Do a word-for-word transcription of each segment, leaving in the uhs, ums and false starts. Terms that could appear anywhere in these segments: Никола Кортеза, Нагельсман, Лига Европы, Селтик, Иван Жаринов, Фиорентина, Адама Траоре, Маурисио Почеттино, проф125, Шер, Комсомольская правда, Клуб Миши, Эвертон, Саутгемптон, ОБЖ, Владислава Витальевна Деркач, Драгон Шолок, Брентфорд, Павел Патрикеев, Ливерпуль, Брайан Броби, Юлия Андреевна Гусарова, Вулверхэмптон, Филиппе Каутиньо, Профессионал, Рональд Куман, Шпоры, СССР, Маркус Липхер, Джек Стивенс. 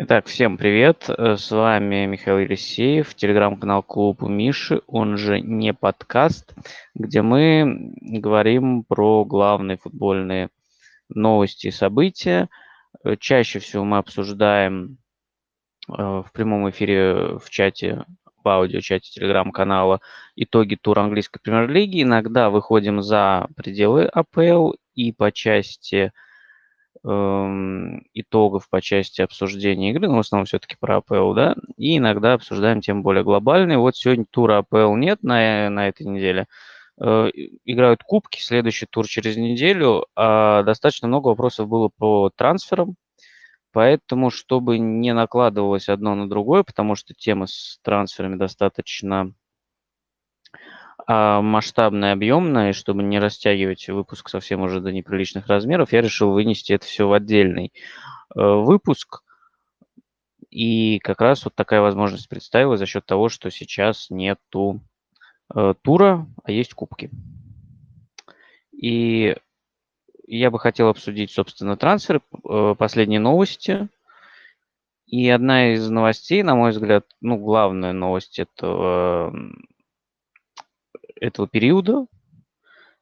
Итак, всем привет, с вами Михаил Елисеев, телеграм-канал Клуб Миши, он же не подкаст, где мы говорим про главные футбольные новости и события. Чаще всего мы обсуждаем в прямом эфире в чате, в аудиочате телеграм-канала итоги тура английской премьер-лиги, иногда выходим за пределы АПЛ и по части... итогов по части обсуждения игры, но в основном все-таки про АПЛ, да, и иногда обсуждаем темы более глобальные. Вот сегодня тура АПЛ нет на, на этой неделе. Играют кубки, следующий тур через неделю. А достаточно много вопросов было по трансферам, поэтому, чтобы не накладывалось одно на другое, потому что тема с трансферами достаточно масштабная, объемная, и чтобы не растягивать выпуск совсем уже до неприличных размеров, я решил вынести это все в отдельный выпуск. И как раз вот такая возможность представилась за счет того, что сейчас нету тура, а есть кубки. И я бы хотел обсудить, собственно, трансфер, последние новости. И одна из новостей, на мой взгляд, ну, главная новость этого... этого периода.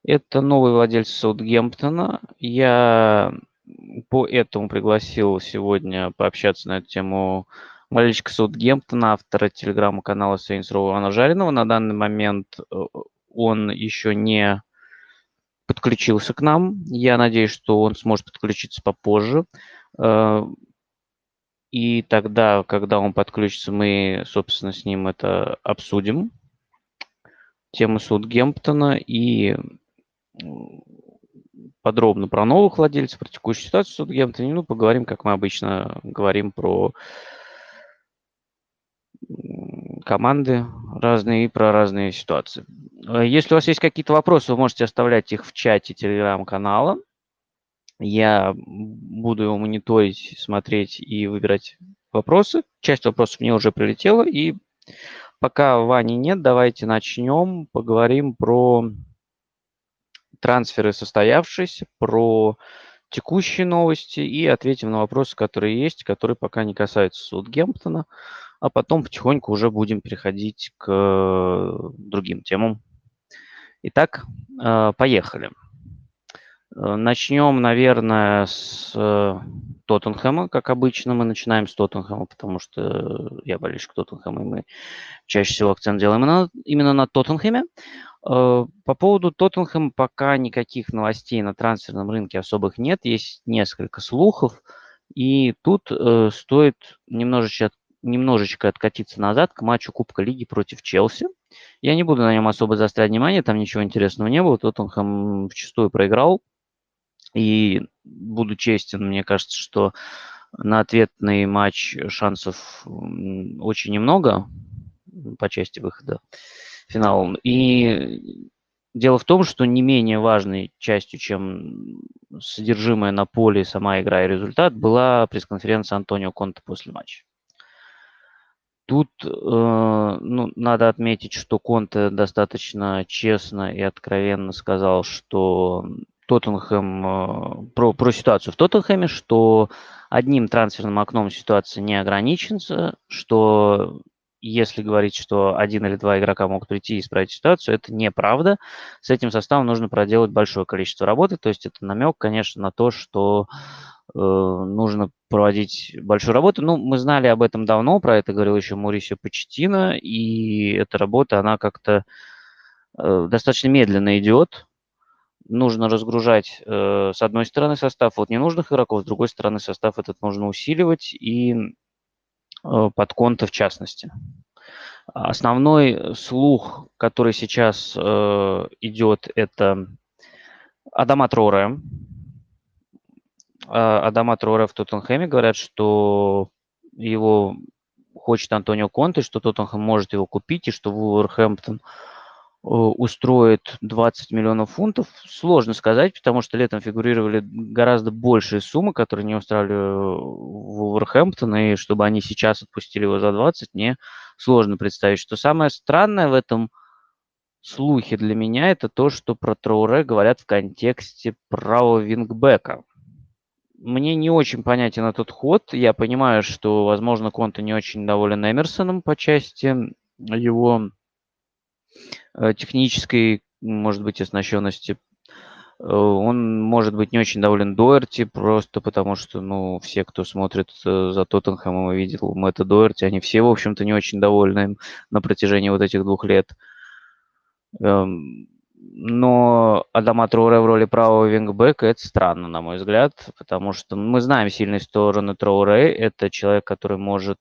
Это новый владелец Саутгемптона. Я по этому пригласил сегодня пообщаться на эту тему болельщика Саутгемптона, автора телеграм-канала Сейнс Роу Ивана Жаринова. На данный момент он еще не подключился к нам. Я надеюсь, что он сможет подключиться попозже. И тогда, когда он подключится, мы, собственно, с ним это обсудим. Тему Саутгемптона и подробно про новых владельцев, про текущую ситуацию в Саутгемптоне. Ну, поговорим, как мы обычно говорим, про команды разные и про разные ситуации. Если у вас есть какие-то вопросы, вы можете оставлять их в чате телеграм-канала. Я буду его мониторить, смотреть и выбирать вопросы. Часть вопросов мне уже прилетела, и пока Вани нет, давайте начнем, поговорим про трансферы состоявшиеся, про текущие новости и ответим на вопросы, которые есть, которые пока не касаются Саутгемптона, а потом потихоньку уже будем переходить к другим темам. Итак, поехали. Начнем, наверное, с Тоттенхэма, как обычно мы начинаем с Тоттенхэма, потому что я болельщик Тоттенхэма, и мы чаще всего акцент делаем именно, именно на Тоттенхэме. По поводу Тоттенхэма пока никаких новостей на трансферном рынке особых нет, есть несколько слухов, и тут стоит немножечко, немножечко откатиться назад к матчу Кубка Лиги против Челси. Я не буду на нем особо заострять внимание, там ничего интересного не было, Тоттенхэм вчистую проиграл. И буду честен, мне кажется, что на ответный матч шансов очень немного по части выхода в финал. И дело в том, что не менее важной частью, чем содержимое на поле, сама игра и результат, была пресс-конференция Антонио Конта после матча. Тут э, ну, надо отметить, что Конте достаточно честно и откровенно сказал, что... Тоттенхэм, про, про ситуацию в Тоттенхэме, что одним трансферным окном ситуация не ограничится, что если говорить, что один или два игрока могут прийти и исправить ситуацию, это неправда. С этим составом нужно проделать большое количество работы, то есть это намек, конечно, на то, что э, нужно проводить большую работу. Ну, мы знали об этом давно, про это говорил еще Маурисио Почеттино, и эта работа, она как-то э, достаточно медленно идет. Нужно разгружать, э, с одной стороны, состав от ненужных игроков, с другой стороны, состав этот нужно усиливать, и э, под Конта в частности. Основной слух, который сейчас э, идет, это Адама Траоре. Адама Траоре в Тоттенхэме, говорят, что его хочет Антонио Конте, что Тоттенхэм может его купить, и что Вулверхэмптон устроит двадцать миллионов фунтов, сложно сказать, потому что летом фигурировали гораздо большие суммы, которые не устраивали Вулверхэмптон, и чтобы они сейчас отпустили его за двадцать, мне сложно представить. Что самое странное в этом слухе для меня, это то, что про Траоре говорят в контексте правого вингбека. Мне не очень понятен этот ход. Я понимаю, что, возможно, Конта не очень доволен Эмерсоном по части его технической, может быть, оснащенности. Он, может быть, не очень доволен Дуэрти, просто потому что, ну, все, кто смотрит за Тоттенхэмом и видел Мэтта Дуэрти, они все, в общем-то, не очень довольны им на протяжении вот этих двух лет. Но Адама Траоре в роли правого вингбэка – это странно, на мой взгляд, потому что мы знаем сильные стороны Траоре. Это человек, который может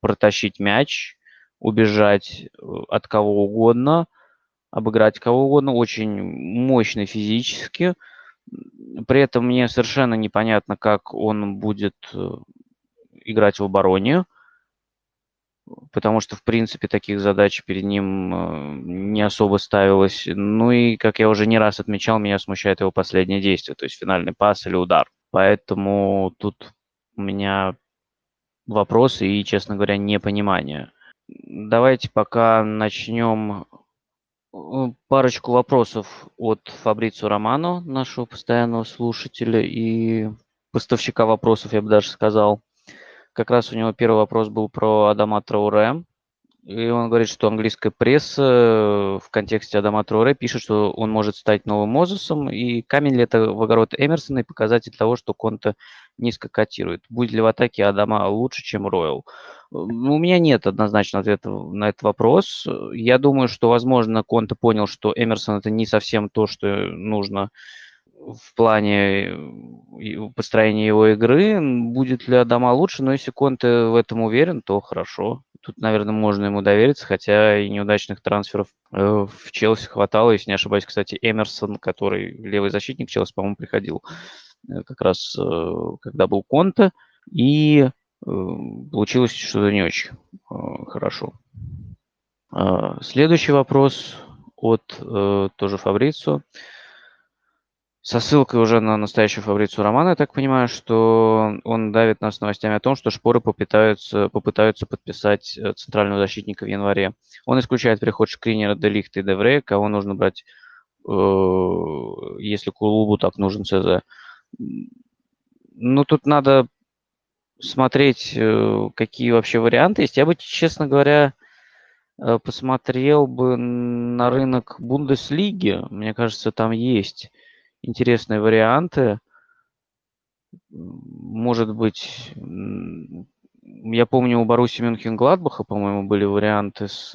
протащить мяч, убежать от кого угодно, обыграть кого угодно, очень мощный физически. При этом мне совершенно непонятно, как он будет играть в обороне, потому что, в принципе, таких задач перед ним не особо ставилось. Ну и, как я уже не раз отмечал, меня смущает его последнее действие, то есть финальный пас или удар. Поэтому тут у меня вопросы и, честно говоря, непонимание. Давайте пока начнем парочку вопросов от Фабрицио Романо, нашего постоянного слушателя и поставщика вопросов, я бы даже сказал. Как раз у него первый вопрос был про Адама Траоре. И он говорит, что английская пресса в контексте Адама Траоре пишет, что он может стать новым Мозесом. И камень ли это в огород Эмерсона и показатель того, что Конта низко котирует? Будет ли в атаке Адама лучше, чем Ройл? У меня нет однозначного ответа на этот вопрос. Я думаю, что, возможно, Конта понял, что Эмерсон – это не совсем то, что нужно в плане построения его игры. Будет ли Адама лучше? Но если Конте в этом уверен, то хорошо. Тут, наверное, можно ему довериться, хотя и неудачных трансферов в Челси хватало. Если не ошибаюсь, кстати, Эмерсон, который левый защитник Челси, по-моему, приходил как раз, когда был Конте. И получилось что-то не очень хорошо. Следующий вопрос от тоже Фабрицио. Со ссылкой уже на настоящую Фабрицио Романо, я так понимаю, что он давит нас новостями о том, что Шпоры попытаются, попытаются подписать центрального защитника в январе. Он исключает приход Шкринера, Де Лихта и Де Врея, кого нужно брать, если клубу так нужен ЦЗ. Ну, тут надо смотреть, какие вообще варианты есть. Я бы, честно говоря, посмотрел бы на рынок Бундеслиги. Мне кажется, там есть интересные варианты. Может быть, я помню, у Боруссии Мюнхен-Гладбаха, по-моему, были варианты с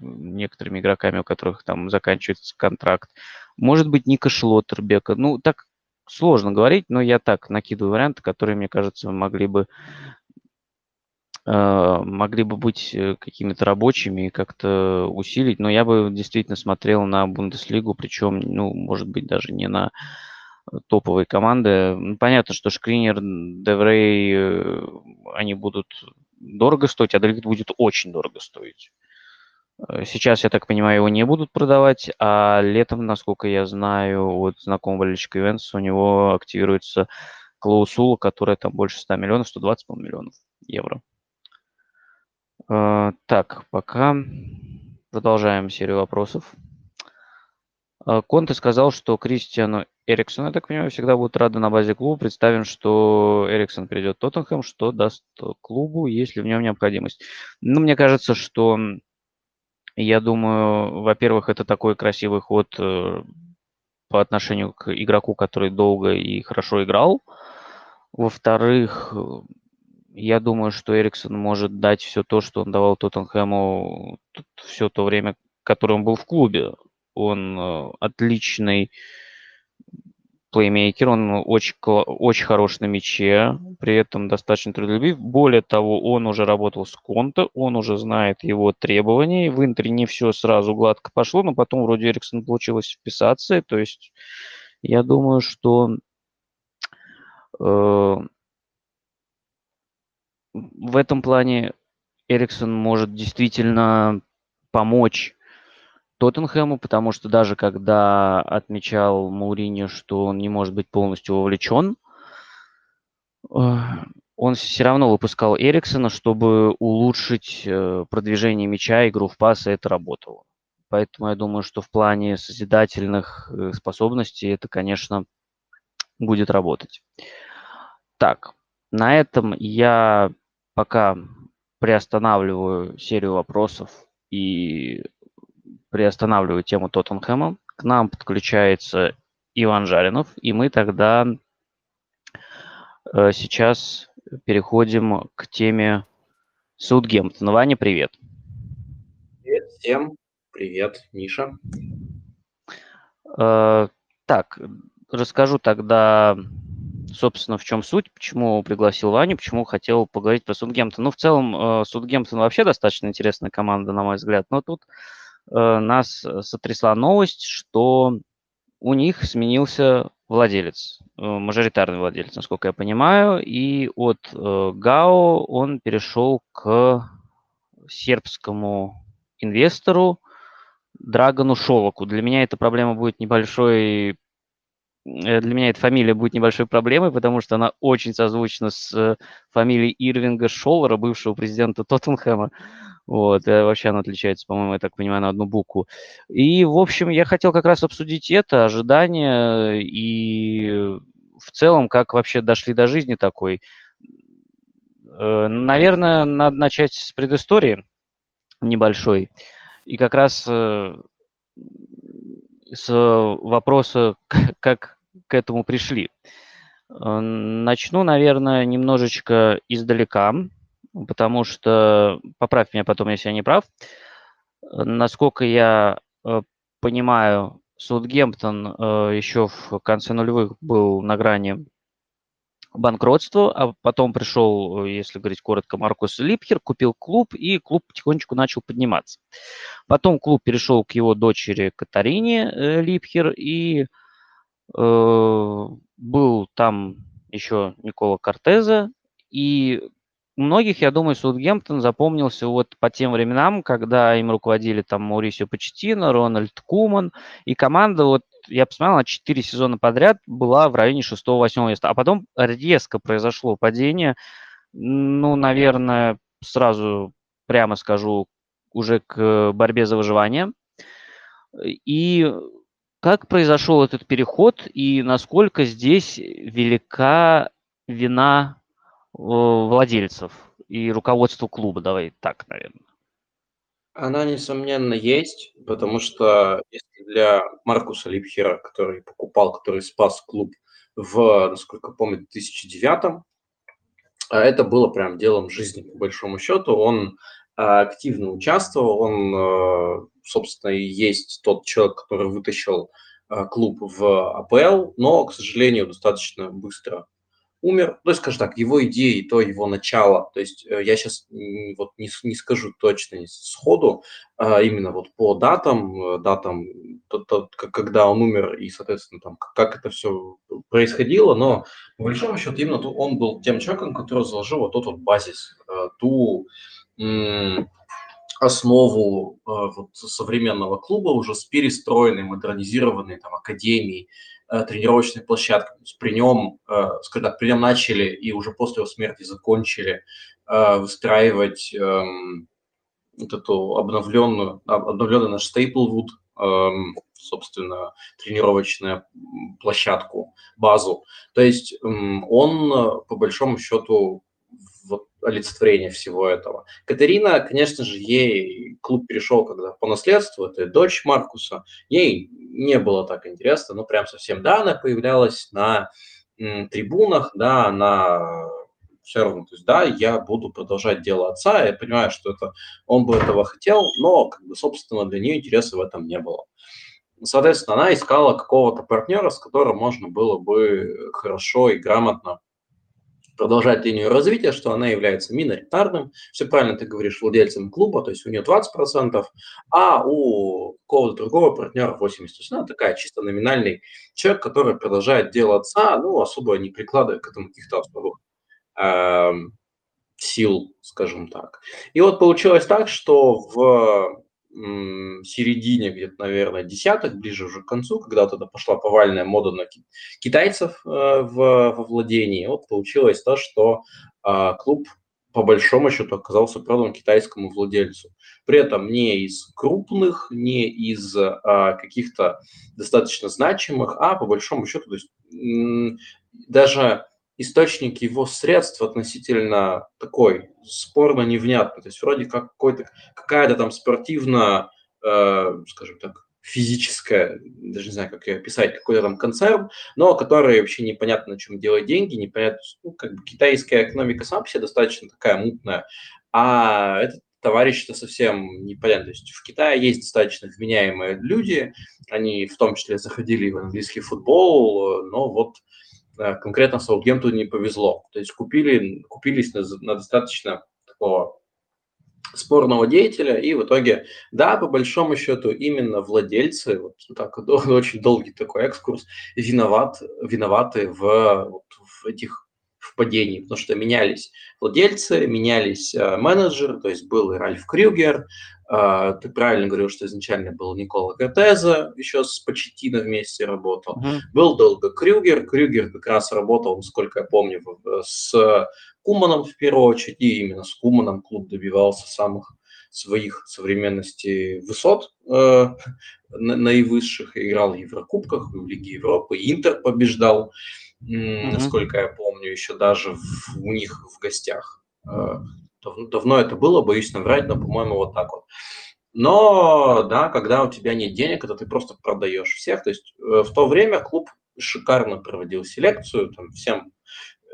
некоторыми игроками, у которых там заканчивается контракт. Может быть, Ника Шлоттербека. Ну, так сложно говорить, но я так накидываю варианты, которые, мне кажется, могли бы, могли бы быть какими-то рабочими и как-то усилить. Но я бы действительно смотрел на Бундеслигу, причем, ну, может быть, даже не на топовые команды. Понятно, что Шкринер, Де Врей, они будут дорого стоить, а Де Лихт будет очень дорого стоить. Сейчас, я так понимаю, его не будут продавать, а летом, насколько я знаю, от знакомого болельщика Ювентуса, у него активируется клаусула, которая там больше ста миллионов, сто двадцать миллионов евро. Так, пока продолжаем серию вопросов. Конте сказал, что Кристиану Эриксону, я так понимаю, всегда будут рады на базе клуба. Представим, что Эриксон придет в Тоттенхэм, что даст клубу, если в нем необходимость. Ну, мне кажется, что, я думаю, во-первых, это такой красивый ход по отношению к игроку, который долго и хорошо играл. Во-вторых, я думаю, что Эриксон может дать все то, что он давал Тоттенхэму все то время, которое он был в клубе. Он отличный плеймейкер, он очень, очень хорош на мяче, при этом достаточно трудолюбив. Более того, он уже работал с Конте, он уже знает его требования. В Интере не все сразу гладко пошло, но потом вроде Эриксону получилось вписаться. То есть я думаю, что э в этом плане Эриксон может действительно помочь Тоттенхэму, потому что даже когда отмечал Мауриньо, что он не может быть полностью вовлечен, он все равно выпускал Эриксона, чтобы улучшить продвижение мяча, игру в пас, и это работало. Поэтому я думаю, что в плане созидательных способностей это, конечно, будет работать. Так, на этом я пока приостанавливаю серию вопросов и приостанавливаю тему Тоттенхэма. К нам подключается Иван Жаринов, и мы тогда сейчас переходим к теме Саутгемптона. Ваня, привет. Привет всем. Привет, Миша. Э, так, расскажу тогда, собственно, в чем суть, почему пригласил Ваню, почему хотел поговорить про Саутгемптон. Ну, в целом, э, Саутгемптон вообще достаточно интересная команда, на мой взгляд, но тут э, нас сотрясла новость, что у них сменился владелец, э, мажоритарный владелец, насколько я понимаю, и от э, Гао он перешел к сербскому инвестору Драгону Шолоку. Для меня эта проблема будет небольшой... Для меня эта фамилия будет небольшой проблемой, потому что она очень созвучна с фамилией Ирвинга Шоллера, бывшего президента Тоттенхэма. Вот. И вообще она отличается, по-моему, я так понимаю, на одну букву. И, в общем, я хотел как раз обсудить это, ожидания и в целом, как вообще дошли до жизни такой. Наверное, надо начать с предыстории небольшой. И как раз э, с вопроса, как, как к этому пришли. Начну, наверное, немножечко издалека, потому что, поправь меня потом, если я не прав, насколько я э, понимаю, Саутгемптон э, еще в конце нулевых был на грани банкротство, а потом пришел, если говорить коротко, Маркус Липхер, купил клуб, и клуб потихонечку начал подниматься. Потом клуб перешел к его дочери Катарине Липхер, и э, был там еще Никола Кортеза, и у многих, я думаю, Саутгемптон запомнился вот по тем временам, когда им руководили там Маурисио Почеттино, Рональд Куман, и команда вот, я посмотрел, на четыре сезона подряд была в районе шестого-восьмого места. А потом резко произошло падение. Ну, наверное, сразу прямо скажу, уже к борьбе за выживание. И как произошел этот переход, и насколько здесь велика вина владельцев и руководства клуба? Давай так, наверное. Она, несомненно, есть, потому что если для Маркуса Липхера, который покупал, который спас клуб в, насколько я помню, две тысячи девятом, это было прям делом жизни, по большому счету. Он активно участвовал, он, собственно, и есть тот человек, который вытащил клуб в АПЛ, но, к сожалению, достаточно быстро умер. То есть, скажем так, его идеи, то его начало, то есть я сейчас вот не, не скажу точно сходу, а именно вот по датам, датам, то, то, когда он умер и, соответственно, там, как это все происходило, но по большому счету именно он был тем человеком, который заложил вот тот вот базис, ту основу вот современного клуба уже с перестроенной, модернизированной там академией, тренировочной площадкой. При нем, когда при нем начали и уже после его смерти закончили выстраивать вот эту обновленную, обновленный наш Стейплвуд, собственно, тренировочную площадку, базу. То есть он, по большому счету, вот олицетворение всего этого. Катарина, конечно же, ей клуб перешел когда по наследству, это дочь Маркуса, ей не было так интересно, ну прям совсем, да, она появлялась на м, трибунах, да, она все равно, то есть, да, я буду продолжать дело отца, я понимаю, что это он бы этого хотел, но, как бы, собственно, для нее интереса в этом не было. Соответственно, она искала какого-то партнера, с которым можно было бы хорошо и грамотно продолжать линию развития, что она является миноритарным, все правильно ты говоришь, владельцем клуба, то есть у нее двадцать процентов, а у какого-то другого партнера восемьдесят процентов. То есть она такая чисто номинальный человек, который продолжает дело отца, ну, особо не прикладывая к этому каких-то особых э, сил, скажем так. И вот получилось так, что в м, середине где-то, наверное, десятых, ближе уже к концу, когда тогда пошла повальная мода на китайцев э, в, во владении, вот получилось то, что э, клуб по большому счету оказался продан китайскому владельцу. При этом не из крупных, не из э, каких-то достаточно значимых, а по большому счету то есть, м, даже источник его средств относительно такой спорно невнятный. То есть вроде как какой-то, какая-то там спортивно, э, скажем так, физическая, даже не знаю, как ее описать, какой-то там концерн, но который вообще непонятно, на чем делать деньги, непонятно, ну, как бы китайская экономика сама по себе достаточно такая мутная, а этот товарищ-то совсем непонятно. То есть в Китае есть достаточно вменяемые люди, они в том числе заходили в английский футбол, но вот конкретно Саутгемптону не повезло. То есть купили, купились на, на достаточно такого спорного деятеля, и в итоге, да, по большому счету, именно владельцы, вот так, очень долгий такой экскурс, виноват, виноваты в, вот, в этих в падении, потому что менялись владельцы, менялись э, менеджеры, то есть был и Ральф Крюгер, э, ты правильно говорил, что изначально был Никола Гортеза, еще с Почеттино вместе работал, mm-hmm. был долго Крюгер, Крюгер как раз работал, насколько я помню, с Куманом в первую очередь, и именно с Куманом клуб добивался самых своих современностей высот, э, на, наивысших, играл в Еврокубках, в Лиге Европы, Интер побеждал, Mm-hmm. насколько я помню, еще даже в, у них в гостях. Дав, давно это было, боюсь наврать, но, по-моему, вот так вот. Но, да, когда у тебя нет денег, это ты просто продаешь всех. То есть в то время клуб шикарно проводил селекцию, там всем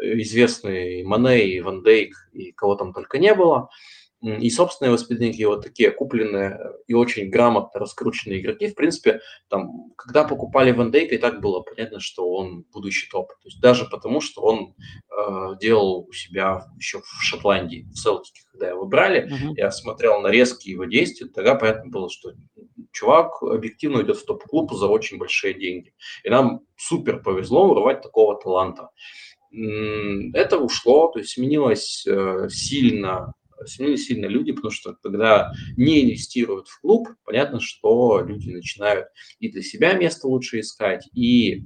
известные Мане и Ван Дейк, и кого там только не было. И собственные воспитанники, вот такие купленные и очень грамотно раскрученные игроки, в принципе, там, когда покупали Ван Дейка, и так было понятно, что он будущий топ. То есть даже потому, что он э, делал у себя еще в Шотландии, в Селтике, когда его брали, uh-huh. я смотрел на резкие его действия, тогда понятно было, что чувак объективно идет в топ-клуб за очень большие деньги. И нам супер повезло урвать такого таланта. Это ушло, то есть сменилось э, сильно... сменились сильно люди, потому что когда не инвестируют в клуб, понятно, что люди начинают и для себя место лучше искать, и,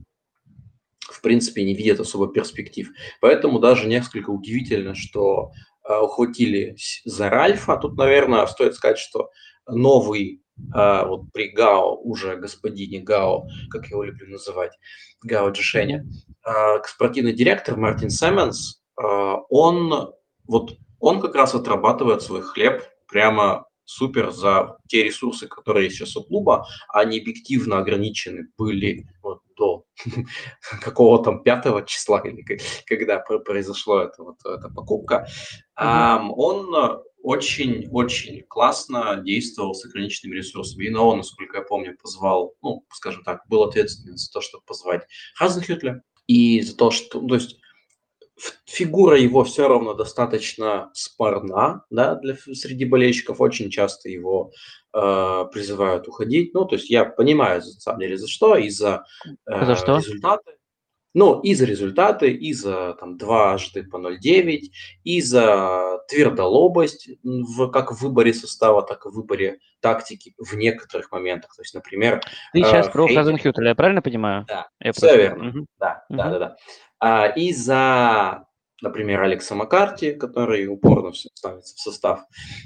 в принципе, не видят особо перспектив. Поэтому даже несколько удивительно, что э, ухватились за Ральфа. Тут, наверное, стоит сказать, что новый, э, вот при Гао, уже господине Гао, как его люблю называть, Гао Джишеня, э, спортивный директор Мартин Семменс, э, он вот... он как раз отрабатывает свой хлеб прямо супер за те ресурсы, которые есть сейчас у клуба, они объективно ограничены были вот до какого там пятого числа, когда произошла эта, вот, эта покупка. Mm-hmm. Он очень-очень классно действовал с ограниченными ресурсами. И на он, насколько я помню, позвал, ну, скажем так, был ответственен за то, чтобы позвать Хазенхютля, и за то, что... то есть, фигура его все равно достаточно спорна, да, для, среди болельщиков очень часто его э, призывают уходить. Ну, то есть я понимаю, на самом деле, за что, и за, э, за что? результаты. Ну, и за результаты, и за там, дважды по ноль девять, и за твердолобость в, как в выборе состава, так и в выборе тактики в некоторых моментах. То есть, например... Ты сейчас э, про Хейдинг... Хазенхютля, я правильно понимаю? Да, я все просто... верно. Угу. Да, угу. да, да, да. И за, например, Алекса Маккарти, который упорно все ставится в состав,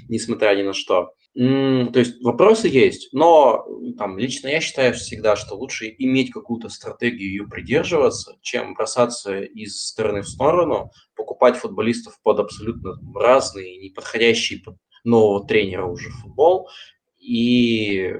несмотря ни на что. То есть вопросы есть, но там, лично я считаю всегда, что лучше иметь какую-то стратегию и ее придерживаться, чем бросаться из стороны в сторону, покупать футболистов под абсолютно разные, неподходящие под нового тренера уже футбол. И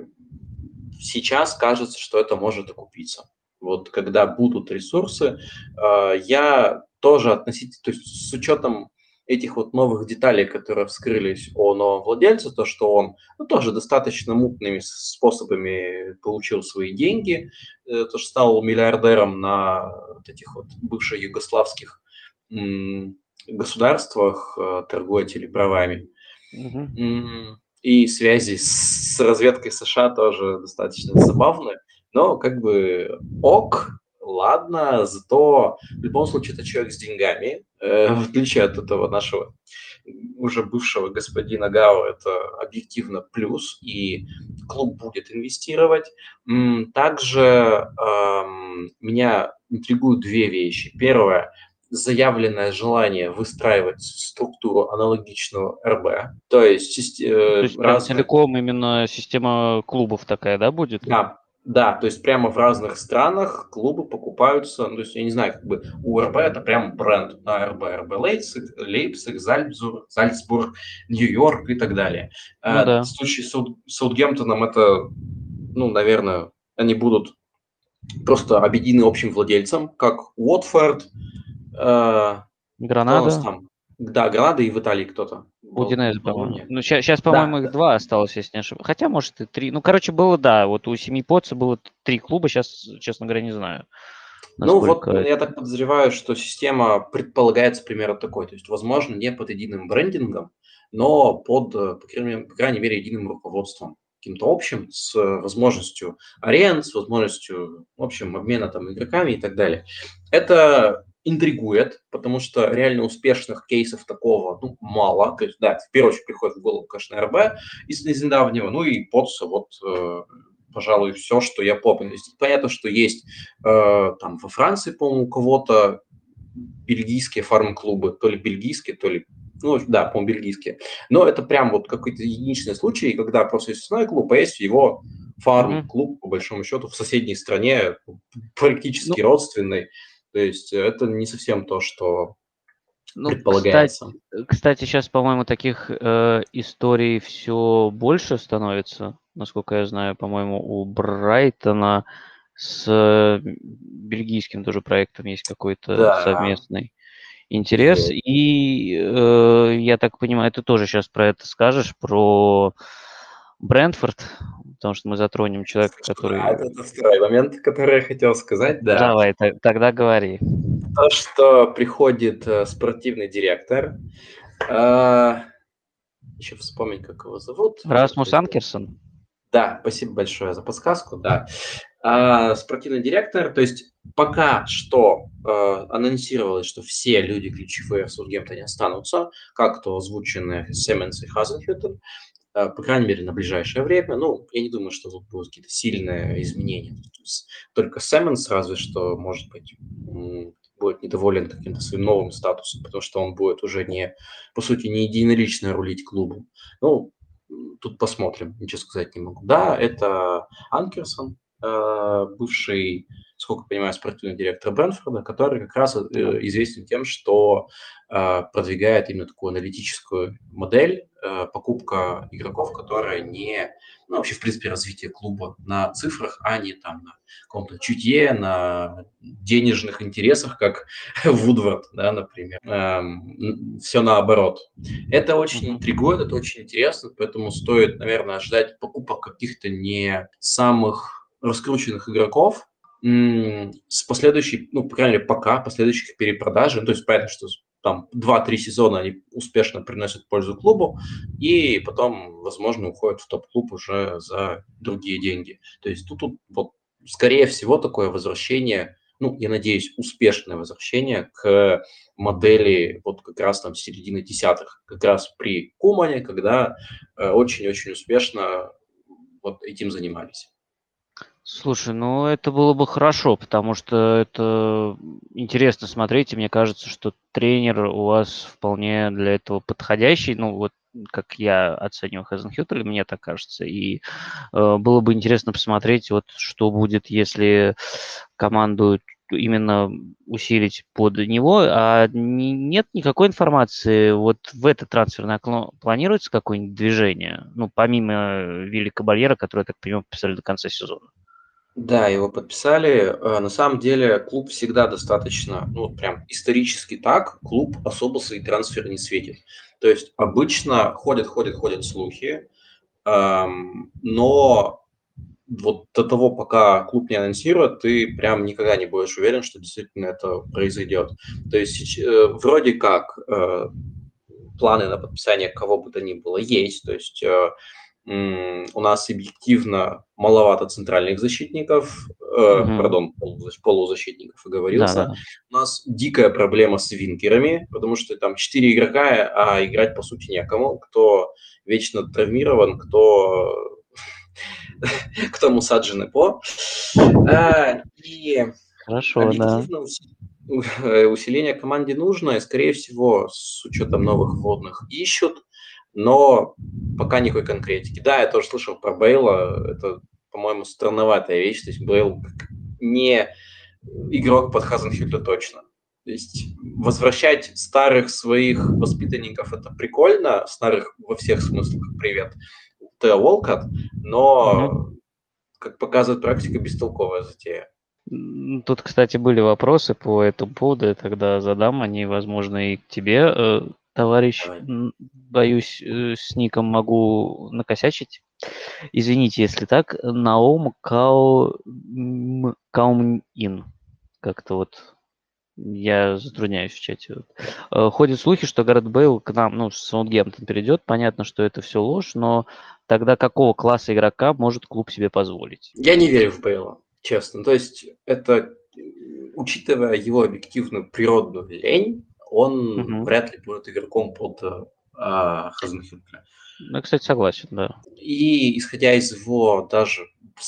сейчас кажется, что это может окупиться. Вот когда будут ресурсы, я тоже относительно, то есть с учетом этих вот новых деталей, которые вскрылись о новом владельце, то, что он ну, тоже достаточно мутными способами получил свои деньги, то, что стал миллиардером на вот этих вот бывших югославских государствах, торгуя телеправами. Mm-hmm. И связи с разведкой США тоже достаточно забавные. Но как бы ок, ладно, зато в любом случае это человек с деньгами, э, в отличие от этого нашего уже бывшего господина Гао, это объективно плюс, и клуб будет инвестировать. Также э, меня интригуют две вещи. Первое, заявленное желание выстраивать структуру аналогичного эр бэ, то есть... Э, то есть разные... целиком именно система клубов такая, да, будет? Да. Да, то есть прямо в разных странах клубы покупаются, ну, то есть я не знаю, как бы у РБ это прям бренд, да, РБ, РБ Лейпциг, Лейпциг, Зальцбург, Зальцбург, Нью-Йорк и так далее. Ну, а, да. В случае с Саутгемптоном это, ну, наверное, они будут просто объединены общим владельцем, как Уотфорд, э, Гранада. Там? Да, Гранада и в Италии кто-то. Удинез, по-моему. Ну, сейчас, по-моему, да, их два осталось, если не ошибаюсь. Хотя, может, и три. Ну, короче, было, да, вот у семьи Потца было три клуба, сейчас, честно говоря, не знаю. Насколько... Ну, вот я так подозреваю, что система предполагается примерно такой. То есть, возможно, не под единым брендингом, но под, по крайней мере, единым руководством каким-то общим, с возможностью аренд, с возможностью, в общем, обмена там игроками и так далее. Это... интригует, потому что реально успешных кейсов такого, ну, мало. То есть, да, в первую очередь приходит в голову, конечно, РБ из, из недавнего, ну и Потца, вот, э, пожалуй, все, что я помню. Понятно, что есть э, там во Франции, по-моему, у кого-то бельгийские фарм-клубы, то ли бельгийские, то ли, ну, да, по-моему, бельгийские. Но это прям вот какой-то единичный случай, когда просто есть основной клуб, а есть его фарм-клуб, по большому счету, в соседней стране, практически ну... родственный. То есть это не совсем то, что ну, предполагается. Кстати, кстати, сейчас, по-моему, таких э, историй все больше становится. Насколько я знаю, по-моему, у Брайтона с бельгийским тоже проектом есть какой-то да. совместный интерес. Да. И э, я так понимаю, ты тоже сейчас про это скажешь, про Брентфорд, потому что мы затронем человека, который... Да, это, это второй момент, который я хотел сказать, да. Давай, т- тогда говори. То, что приходит э, спортивный директор, э, еще вспомнить, как его зовут. Расмус Анкерсон. Да, спасибо большое за подсказку, да. Э, спортивный директор, то есть пока что э, анонсировалось, что все люди ключевые в Саутгемптоне останутся, как-то озвучены Семменс и Хазенхюттль, по крайней мере, на ближайшее время. Ну, я не думаю, что тут будут какие-то сильные изменения. Только Семменс разве что, может быть, будет недоволен каким-то своим новым статусом, потому что он будет уже не, по сути, не единолично рулить клубом. Ну, тут посмотрим, ничего сказать не могу. Да, это Анкерсон, бывший, сколько я понимаю, спортивный директор Брентфорда, который как раз известен тем, что продвигает именно такую аналитическую модель, покупка игроков, которые не, ну, вообще, в принципе, развитие клуба на цифрах, а не там на каком-то чутье, на денежных интересах, как Вудвард, да, например. Эм, все наоборот. Это очень интригует, это очень интересно, поэтому стоит, наверное, ожидать покупок каких-то не самых раскрученных игроков м- с последующей, ну, по крайней мере, пока, последующих перепродажей, ну, то есть понятно, что там два-три сезона они успешно приносят пользу клубу, и потом, возможно, уходят в топ-клуб уже за другие деньги. То есть тут, тут вот, скорее всего, такое возвращение, ну, я надеюсь, успешное возвращение к модели вот как раз там середины десятых, как раз при Кумане, когда э, очень-очень успешно вот этим занимались. Слушай, ну это было бы хорошо, потому что это интересно смотреть, и мне кажется, что тренер у вас вполне для этого подходящий, ну вот как я оцениваю Хазенхютттля, мне так кажется, и э, было бы интересно посмотреть, вот что будет, если команду именно усилить под него, а не, нет никакой информации, вот в это трансферное окно планируется какое-нибудь движение, ну помимо Вилли Кабальера, который, я так понимаю, подписали до конца сезона. Да, его подписали. На самом деле клуб всегда достаточно, ну, прям исторически так, клуб особо свои трансферы не светит. То есть обычно ходят, ходят, ходят слухи, эм, но вот до того, пока клуб не анонсирует, ты прям никогда не будешь уверен, что действительно это произойдет. То есть э, вроде как э, планы на подписание кого бы то ни было есть, то есть... Э, у нас объективно маловато центральных защитников, mm-hmm. э, пардон, полузащитников, оговорился. Да, да. У нас дикая проблема с вингерами, потому что там четыре игрока, а играть, по сути, некому. Кто вечно травмирован, кто к тому саджены по. И объективно усиление команде нужно, и, скорее всего, с учетом новых вводных ищут, но пока никакой конкретики. Да, я тоже слышал про Бейла, это, по-моему, странноватая вещь. То есть Бейл не игрок под Хазенхютта точно. То есть возвращать старых своих воспитанников – это прикольно, старых во всех смыслах, привет, Тео Уолкотт, но, mm-hmm. как показывает практика, бестолковая затея. Тут, кстати, были вопросы по этому поводу, я тогда задам они, возможно, и к тебе, товарищ. Давай. Боюсь, с ником могу накосячить. Извините, если так. Наом Каумин. Как-то вот... Я затрудняюсь в чате. Ходят слухи, что Гаррет Бейл к нам, ну, в Саутгемптон перейдет. Понятно, что это все ложь, но тогда какого класса игрока может клуб себе позволить? Я не верю в Бейла, честно. То есть это, учитывая его объективную природную лень, он угу. вряд ли будет игроком под а, Хазенхютля. Ну, кстати, согласен, да. И исходя из его даже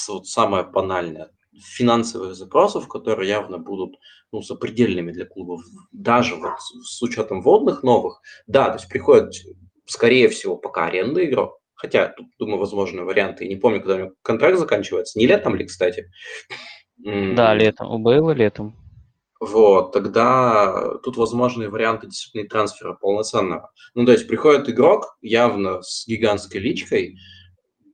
вот, самое банальное, финансовых запросов, которые явно будут, ну, сопредельными для клубов, даже вот с учетом вводных новых, да, то есть приходит, скорее всего, пока аренда игрок, хотя, тут, думаю, возможны варианты, я не помню, когда у него контракт заканчивается, не летом ли, кстати? Да, летом, у Бейла летом. Вот, тогда тут возможны варианты действительно трансфера полноценного. Ну, то есть приходит игрок явно с гигантской личкой,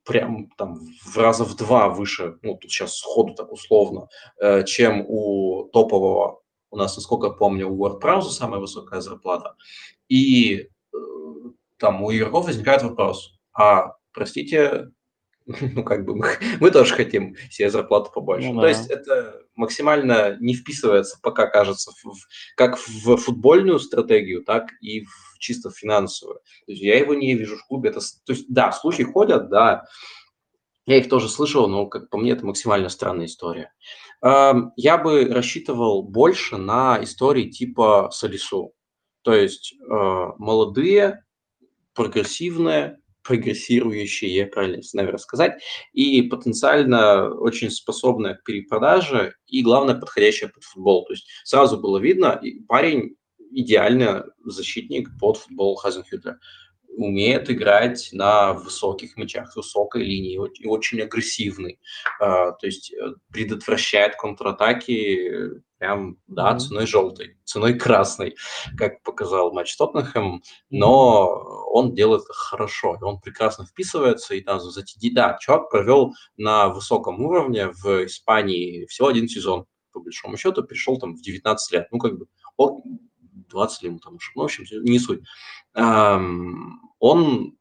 прям там в раза в два выше, ну, тут сейчас сходу так условно, э, чем у топового, у нас, насколько я помню, у WordPress самая высокая зарплата. И э, там у игроков возникает вопрос, а, простите, ну, как бы мы, мы тоже хотим себе зарплату побольше. Ну, да. То есть это максимально не вписывается, пока кажется, в, в, как в футбольную стратегию, так и в чисто финансовую. То есть я его не вижу в клубе. Это, то есть, да, слухи ходят, да, я их тоже слышал, но, как по мне, это максимально странная история. Я бы рассчитывал больше на истории типа Салису. То есть молодые, прогрессивные, прогрессирующие, правильно, наверное, сказать, и потенциально очень способная к перепродаже и, главное, подходящая под футбол. То есть сразу было видно, парень идеальный защитник под футбол Хазенхютля. Умеет играть на высоких мячах, высокой линии, и очень агрессивный. То есть предотвращает контратаки прям, да, ценой желтой, ценой красной, как показал матч с Тоттенхэмом, но он делает это хорошо, он прекрасно вписывается, и там за те, да, чувак провел на высоком уровне в Испании всего один сезон, по большому счету, пришел там в девятнадцать лет, ну, как бы, он, двадцать лет ему там уже, ну, в общем, не суть. Эм, он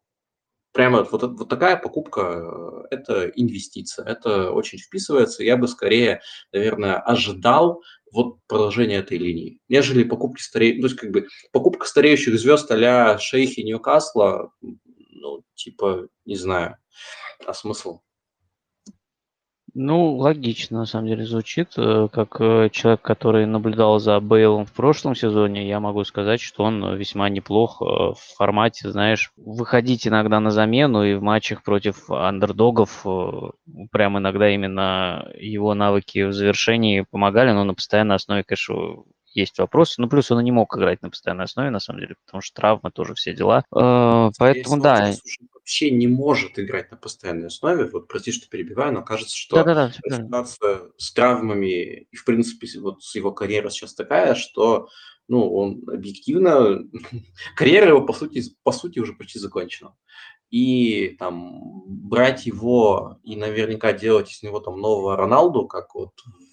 прямо, вот, вот такая покупка, это инвестиция, это очень вписывается, я бы скорее, наверное, ожидал вот продолжение этой линии, нежели покупки стареющих, то есть как бы покупка стареющих звезд а-ля Шейхи Ньюкасла, ну, типа, не знаю, а смысл? Ну, логично, на самом деле, звучит. Как человек, который наблюдал за Бейлом в прошлом сезоне, я могу сказать, что он весьма неплох в формате, знаешь, выходить иногда на замену, и в матчах против андердогов прям иногда именно его навыки в завершении помогали, но на постоянной основе, конечно, есть вопросы. Ну, плюс он и не мог играть на постоянной основе, на самом деле, потому что травмы, тоже все дела. Поэтому, да... вообще не может играть на постоянной основе, вот, прости, что перебиваю, но кажется, что да, ситуация да, да. с травмами, и, в принципе, вот его карьера сейчас такая, что, ну, он объективно, карьера его, по сути, по сути, уже почти закончена. И, там, брать его и наверняка делать из него, там, нового Роналду, как вот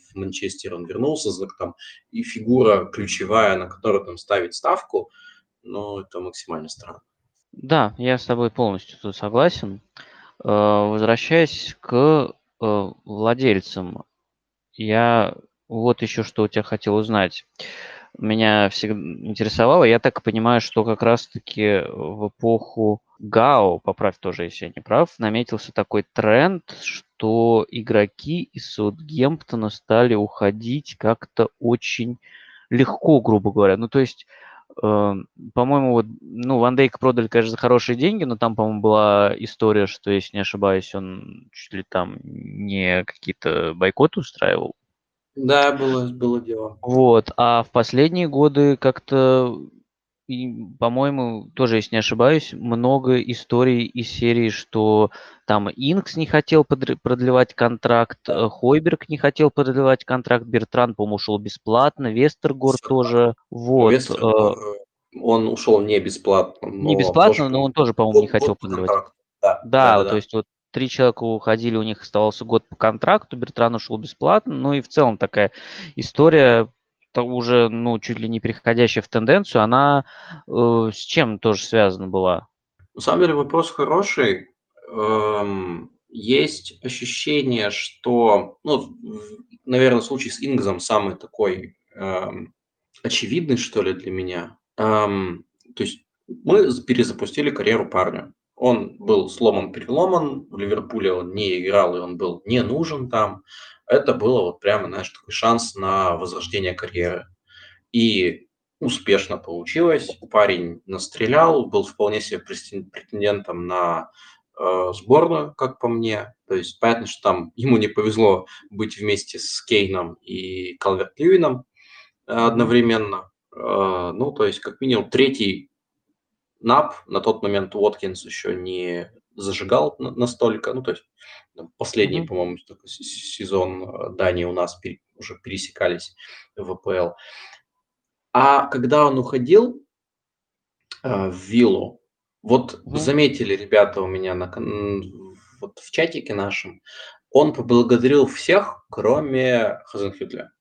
в Манчестер он вернулся, там, и фигура ключевая, на которую, там, ставить ставку, ну, это максимально странно. Да, я с тобой полностью тут согласен. Возвращаясь к владельцам, я вот еще что у тебя хотел узнать. Меня всегда интересовало, я так понимаю, что как раз-таки в эпоху Гао, поправь тоже, если я не прав, наметился такой тренд, что игроки из Саутгемптона стали уходить как-то очень легко, грубо говоря. Ну, то есть... По-моему, вот, ну, Ван Дейка продали, конечно, за хорошие деньги, но там, по-моему, была история, что, если не ошибаюсь, он чуть ли там не какие-то бойкоты устраивал. Да, было, было дело. Вот, а в последние годы как-то И, по-моему, тоже, если не ошибаюсь, много историй из серии, что там Инкс не хотел продлевать контракт, Хойберг не хотел продлевать контракт, Бертран, по-моему, ушел бесплатно, Вестергор Все тоже. Вот. Вестергор, он ушел не бесплатно. Но не бесплатно, тоже, но он тоже, по-моему, год, не хотел продлевать. Да, да, да, да, то есть вот три человека уходили, у них оставался год по контракту, Бертран ушел бесплатно, ну и в целом такая история... уже, ну, чуть ли не переходящая в тенденцию, она э, с чем тоже связана была? На самом деле вопрос хороший. Эм, есть ощущение, что, ну, наверное, случай с Ингзом самый такой эм, очевидный, что ли, для меня. Эм, то есть мы перезапустили карьеру парня. Он был сломан-переломан, в Ливерпуле он не играл, и он был не нужен там. Это было вот прямо, знаешь, такой шанс на возрождение карьеры. И успешно получилось. Парень настрелял, был вполне себе претендентом на э, сборную, как по мне. То есть понятно, что там ему не повезло быть вместе с Кейном и Калверт-Льюином э, одновременно. Э, ну, то есть как минимум третий НАП. На тот момент Уоткинс еще не зажигал настолько. Ну, то есть... Последний, mm-hmm. по-моему, сезон Дании у нас пере, уже пересекались в АПЛ. А когда он уходил э, в Виллу, вот mm-hmm. заметили ребята у меня на, вот в чатике нашем, он поблагодарил всех, кроме Хазенхютля.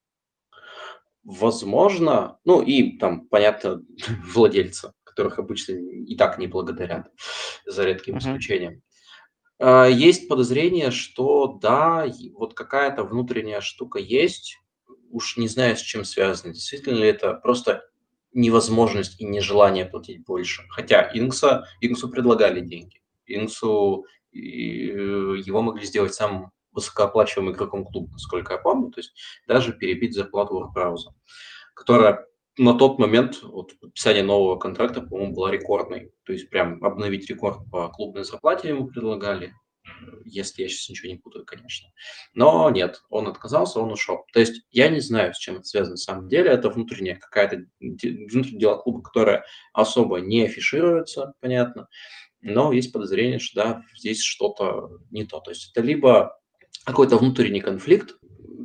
Возможно, ну и там, понятно, владельца, которых обычно и так не благодарят, за редким mm-hmm. исключением. Есть подозрение, что да, вот какая-то внутренняя штука есть, уж не знаю, с чем связано. Действительно ли это просто невозможность и нежелание платить больше? Хотя Инкса, Инксу предлагали деньги. Инксу его могли сделать самым высокооплачиваемым игроком клуба, насколько я помню, то есть даже перебить зарплату Ворхауза, которая на тот момент, вот, подписание нового контракта, по-моему, была рекордной. То есть прям обновить рекорд по клубной зарплате ему предлагали, если я сейчас ничего не путаю, конечно. Но нет, он отказался, он ушел. То есть я не знаю, с чем это связано на самом деле. Это внутренняя какая-то внутренняя дела клуба, которая особо не афишируется, понятно. Но есть подозрение, что да, здесь что-то не то. То есть это либо какой-то внутренний конфликт,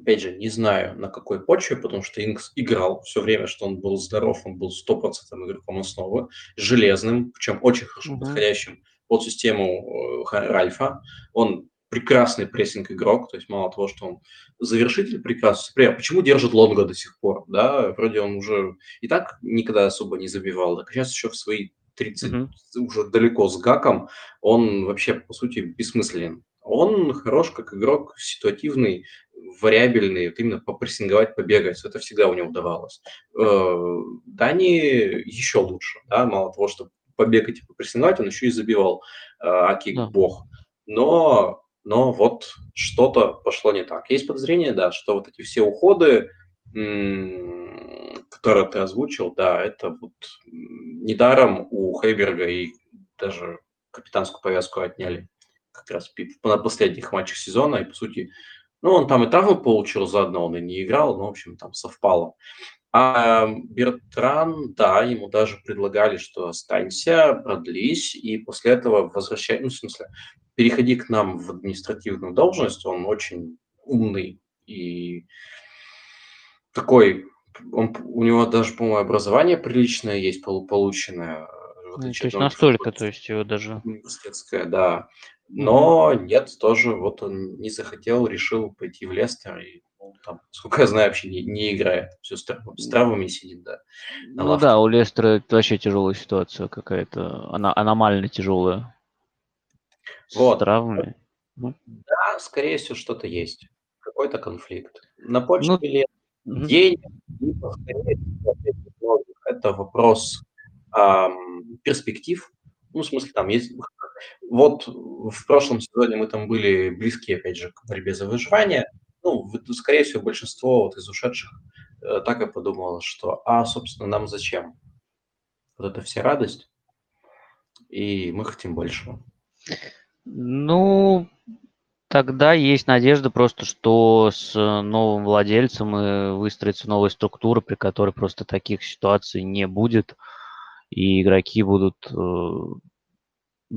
опять же, не знаю, на какой почве, потому что Инкс играл все время, что он был здоров, он был сто процентов игроком основы, железным, причем очень хорошо mm-hmm. подходящим под систему Ральфа. Он прекрасный прессинг-игрок, то есть мало того, что он завершитель прекрасный, почему держит Лонга до сих пор, да, вроде он уже и так никогда особо не забивал, так сейчас еще в свои тридцать, mm-hmm. уже далеко с гаком, он вообще, по сути, бессмыслен. Он хорош как игрок, ситуативный, вариабельный, вот именно попрессинговать, побегать, это всегда у него удавалось. Дани еще лучше, да, мало того, что побегать и попрессинговать, он еще и забивал, аки бог. Но, но вот что-то пошло не так. Есть подозрение, да, что вот эти все уходы, которые ты озвучил, да, это вот недаром у Хейберга и даже капитанскую повязку отняли как раз на последних матчах сезона, и, по сути, ну, он там и травму получил заодно, он и не играл, но, в общем, там совпало. А Бертран, да, ему даже предлагали, что останься, продлись, и после этого возвращай, ну, в смысле, переходи к нам в административную должность, он очень умный и такой, он, у него даже, по-моему, образование приличное есть, полученное. Ну, то есть настолько, то есть его даже... Университетское, да. Но нет, тоже вот он не захотел, решил пойти в Лестер, и он там, сколько я знаю, вообще не, не играет. Все с травмами сидит, да. Ну да, у Лестера вообще тяжелая ситуация какая-то, она аномально тяжелая. Вот. С травмами. Да, скорее всего, что-то есть. Какой-то конфликт. На почве ну, ли угу. денег, это вопрос эм, перспектив. Ну, в смысле, там есть... Вот в прошлом сезоне мы там были близки, опять же, к борьбе за выживание. Ну, скорее всего, большинство вот из ушедших э, так и подумало, что, а, собственно, нам зачем? Вот это вся радость, и мы хотим большего. Ну, тогда есть надежда просто, что с новым владельцем выстроится новая структура, при которой просто таких ситуаций не будет. и игроки будут, ну,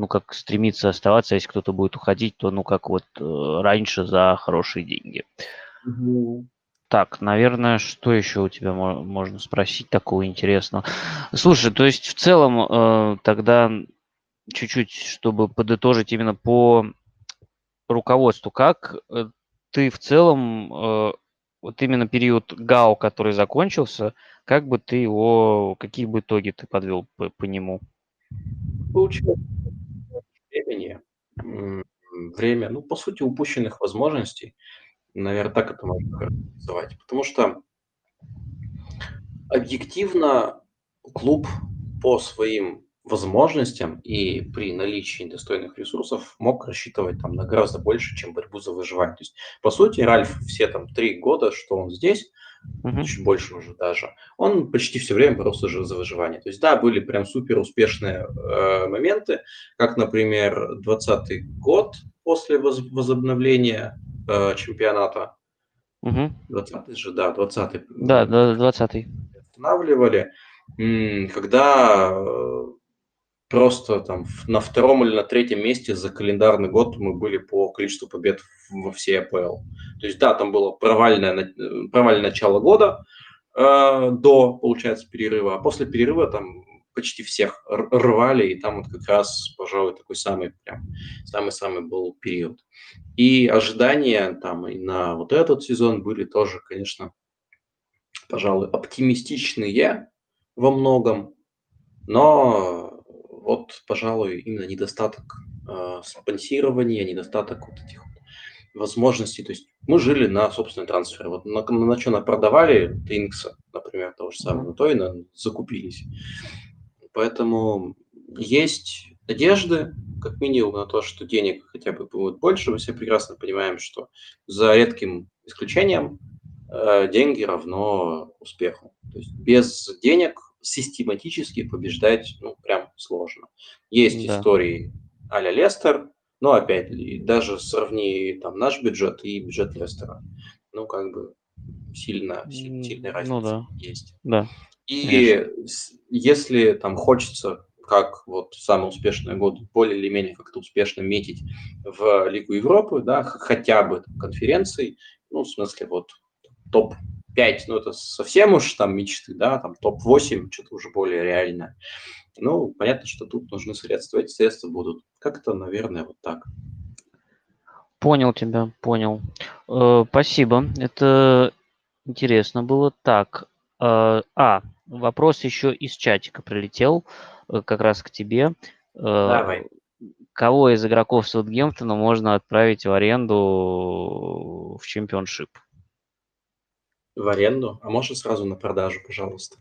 как стремиться оставаться, если кто-то будет уходить, то, ну, как вот раньше за хорошие деньги. Mm-hmm. Так, наверное, что еще у тебя можно спросить такого интересного? Слушай, то есть в целом тогда чуть-чуть, чтобы подытожить именно по руководству, как ты в целом, вот именно период ГАО, который закончился, как бы ты его, какие бы итоги ты подвел по, по нему? Получилось времени, время, ну, по сути, упущенных возможностей. Наверное, так это можно характеризовать. Потому что объективно клуб по своим возможностям и при наличии достойных ресурсов мог рассчитывать там на гораздо больше, чем борьбу за выживание. То есть, по сути, Ральф все там три года, что он здесь, mm-hmm. чуть больше уже даже, он почти все время боролся уже за выживание. То есть, да, были прям супер успешные э, моменты, как, например, двадцатый год после воз- возобновления чемпионата. Угу. двадцатый же, да, двадцатый. Да, двадцатый. Останавливали, когда просто там на втором или на третьем месте за календарный год мы были по количеству побед во всей АПЛ. То есть, да, там было провальное, провальное начало года до, получается, перерыва, а после перерыва там почти всех рвали, и там вот как раз, пожалуй, такой самый прям самый-самый был период. И ожидания там и на вот этот сезон были тоже, конечно, пожалуй, оптимистичные во многом, но вот, пожалуй, именно недостаток э, спонсирования, недостаток вот этих вот возможностей. То есть мы жили на собственные трансферы. Вот на, на, на что нам продавали Тринкса, например, того же самого, то и на, закупились. Поэтому есть надежды, как минимум, на то, что денег хотя бы будет больше. Мы все прекрасно понимаем, что за редким исключением э, деньги равно успеху. То есть без денег систематически побеждать, ну, прям сложно. Есть да. истории а-ля Лестер, но опять даже сравни там наш бюджет и бюджет Лестера. Ну, как бы сильно, сильно сильная разница ну, да. есть. Да. И конечно. Если там хочется, как вот самые успешные годы, более или менее как-то успешно метить в Лигу Европы, да, хотя бы там, конференции, ну, в смысле, вот топ пять, ну, это совсем уж там мечты, да, там топ восемь, что-то уже более реальное. Ну, понятно, что тут нужны средства, эти средства будут. Как-то, наверное, вот так. Понял тебя, понял. Э, спасибо, это интересно было. Так, э, а... вопрос еще из чатика прилетел, как раз к тебе. Давай. Кого из игроков Саутгемптона можно отправить в аренду в чемпионшип? В аренду? А можно сразу на продажу, пожалуйста?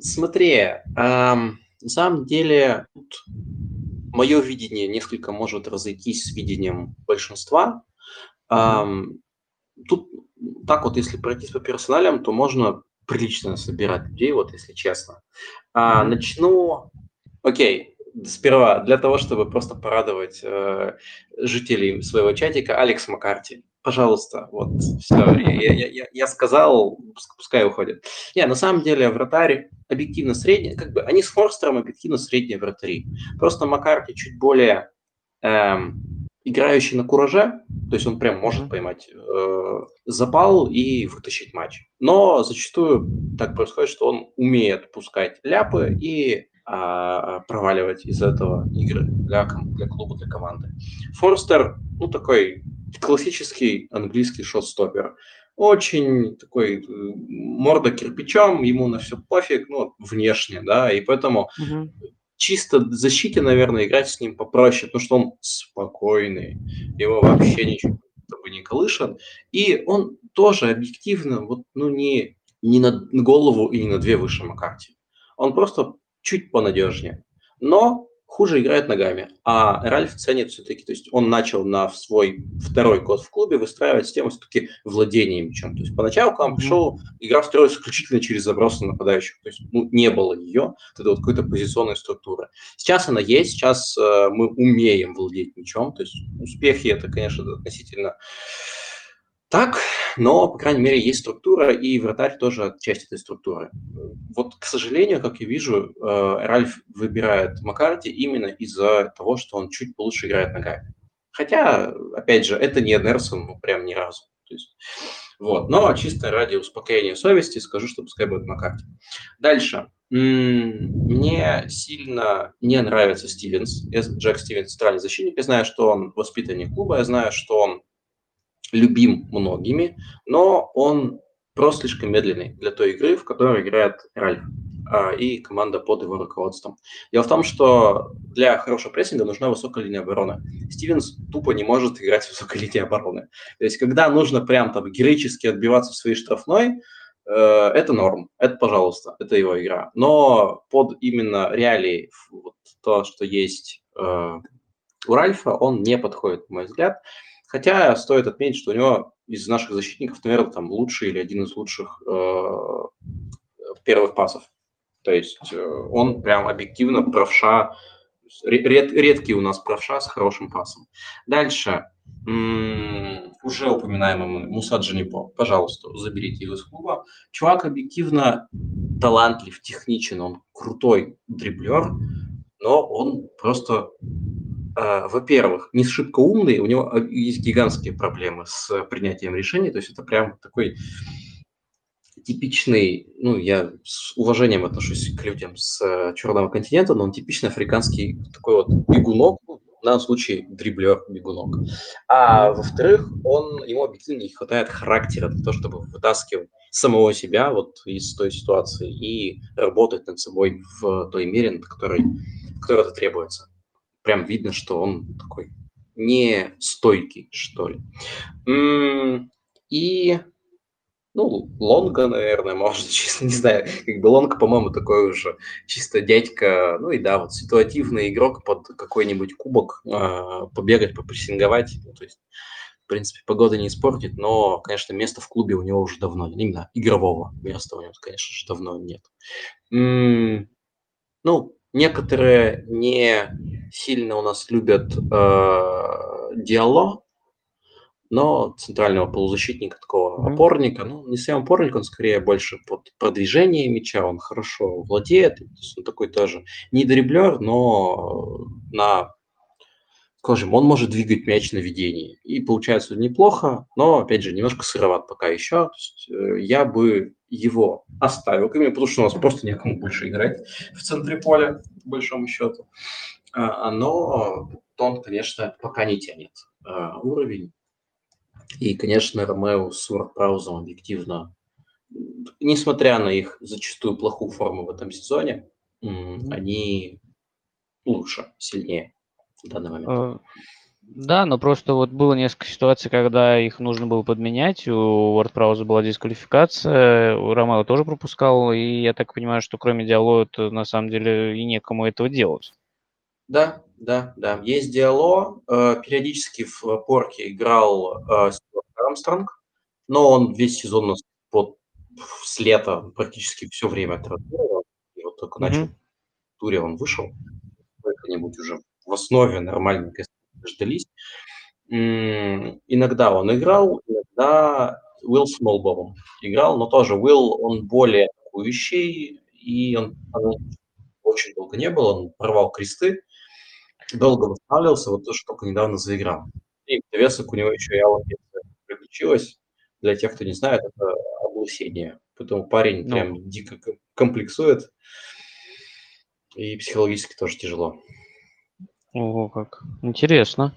Смотри, на самом деле мое видение несколько может разойтись с видением большинства. Тут так вот, если пройтись по персоналям, то можно прилично собирать людей, вот если честно. А, начну, окей, сперва для того, чтобы просто порадовать э, жителей своего чатика, Алекс Маккарти. Пожалуйста, вот, все, я, я, я, я сказал, пускай уходит. Не, на самом деле вратарь объективно средний, как бы они с Хорстером объективно средние вратари. Просто Маккарти чуть более... Эм, играющий на кураже, то есть он прям может поймать э, запал и вытащить матч. Но зачастую так происходит, что он умеет пускать ляпы и э, проваливать из этого игры для, для клуба, для команды. Форстер, ну, такой классический английский шот-стоппер. Очень такой морда кирпичом, ему на все пофиг, ну, внешне, да, и поэтому... Mm-hmm. Чисто в защите, наверное, играть с ним попроще, потому что он спокойный, его вообще ничего не колышет. И он тоже объективно, вот, ну, не, не на голову и не на две выше Маккарти. Он просто чуть понадежнее, но хуже играет ногами. А Ральф ценит все-таки, то есть он начал на свой второй год в клубе выстраивать систему все-таки владения мячом. То есть поначалу к нам пришел, игра строилась исключительно через забросы нападающих. То есть, ну, не было ее, это вот какой-то позиционной структуры. Сейчас она есть, сейчас э, мы умеем владеть мячом. То есть успехи это, конечно, относительно так, но, по крайней мере, есть структура, и вратарь тоже часть этой структуры. Вот, к сожалению, как я вижу, Ральф выбирает Маккарти именно из-за того, что он чуть получше играет ногами. Хотя, опять же, это не Эмерсон, ну, прям ни разу. То есть, вот. Но чисто ради успокоения совести скажу, что пускай будет Маккарти. Дальше. Мне сильно не нравится Стивенс. Джек Стивенс – центральный защитник. Я знаю, что он воспитанник клуба, я знаю, что он любим многими, но он просто слишком медленный для той игры, в которой играет Ральф и команда под его руководством. Дело в том, что для хорошего прессинга нужна высокая линия обороны. Стивенс тупо не может играть в высокой линии обороны. То есть, когда нужно прям там героически отбиваться в своей штрафной, э, это норм, это пожалуйста, это его игра. Но под именно реалии вот, то, что есть э, у Ральфа, он не подходит, на мой взгляд. Хотя стоит отметить, что у него из наших защитников, наверное, там лучший или один из лучших э, первых пасов. То есть он прям объективно правша, ред, редкий у нас правша с хорошим пасом. Дальше, м-м, уже упоминаемый Муса Джанипо, пожалуйста, заберите его из клуба. Чувак объективно талантлив, техничен, он крутой дриблер, но он просто, э, во-первых, не шибко умный, у него есть гигантские проблемы с принятием решений, то есть это прям такой... типичный, ну, я с уважением отношусь к людям с черного континента, но он типичный африканский такой вот бегунок, в данном случае дриблер-бегунок. А во-вторых, он, ему объективно не хватает характера для того, чтобы вытаскивать самого себя вот из той ситуации и работать над собой в той мере, на которой, на которой это требуется. Прям видно, что он такой нестойкий, что ли. И... Ну, Лонга, наверное, может, честно, не знаю. Как бы Лонга, по-моему, такой уже чисто дядька, ну и да, вот ситуативный игрок под какой-нибудь кубок, э, побегать, попрессинговать. Ну, то есть, в принципе, погода не испортит, но, конечно, места в клубе у него уже давно нет. Именно игрового места у него, конечно же, давно нет. М-м- ну, некоторые не сильно у нас любят э- диалог, но центрального полузащитника, такого опорника, ну, не совсем опорник, он скорее больше под продвижение мяча, он хорошо владеет, то есть он такой тоже не дриблер, но на, скажем, он может двигать мяч на ведении, и получается неплохо, но, опять же, немножко сыроват пока еще, то есть я бы его оставил, потому что у нас просто некому больше играть в центре поля, по большому счету, но он, конечно, пока не тянет уровень. И, конечно, Ромео с Уордпраузом объективно, несмотря на их зачастую плохую форму в этом сезоне, mm-hmm. они лучше, сильнее в данный момент. Да, но просто вот было несколько ситуаций, когда их нужно было подменять. У Уордпрауза была дисквалификация, у Ромео тоже пропускал, и я так понимаю, что кроме диалога на самом деле и некому этого делать. Да, да, да. Есть диалог. Периодически в опорке играл Стюарт Армстронг, но он весь сезон под, с лета практически все время отработал. И вот только начал mm-hmm. в туре он вышел. Как-нибудь уже в основе нормальненько дождались. Иногда он играл, иногда Уилл с Молбовым играл, но тоже Уилл, он более атакующий, и он, он очень долго не был, он порвал кресты. Долго восстанавливался, вот тоже только недавно заиграл. И весок у него еще и аллопеция приключилась. Для тех, кто не знает, это облысение. Поэтому парень ну. прям дико комплексует. И психологически тоже тяжело. Ого, как. Интересно.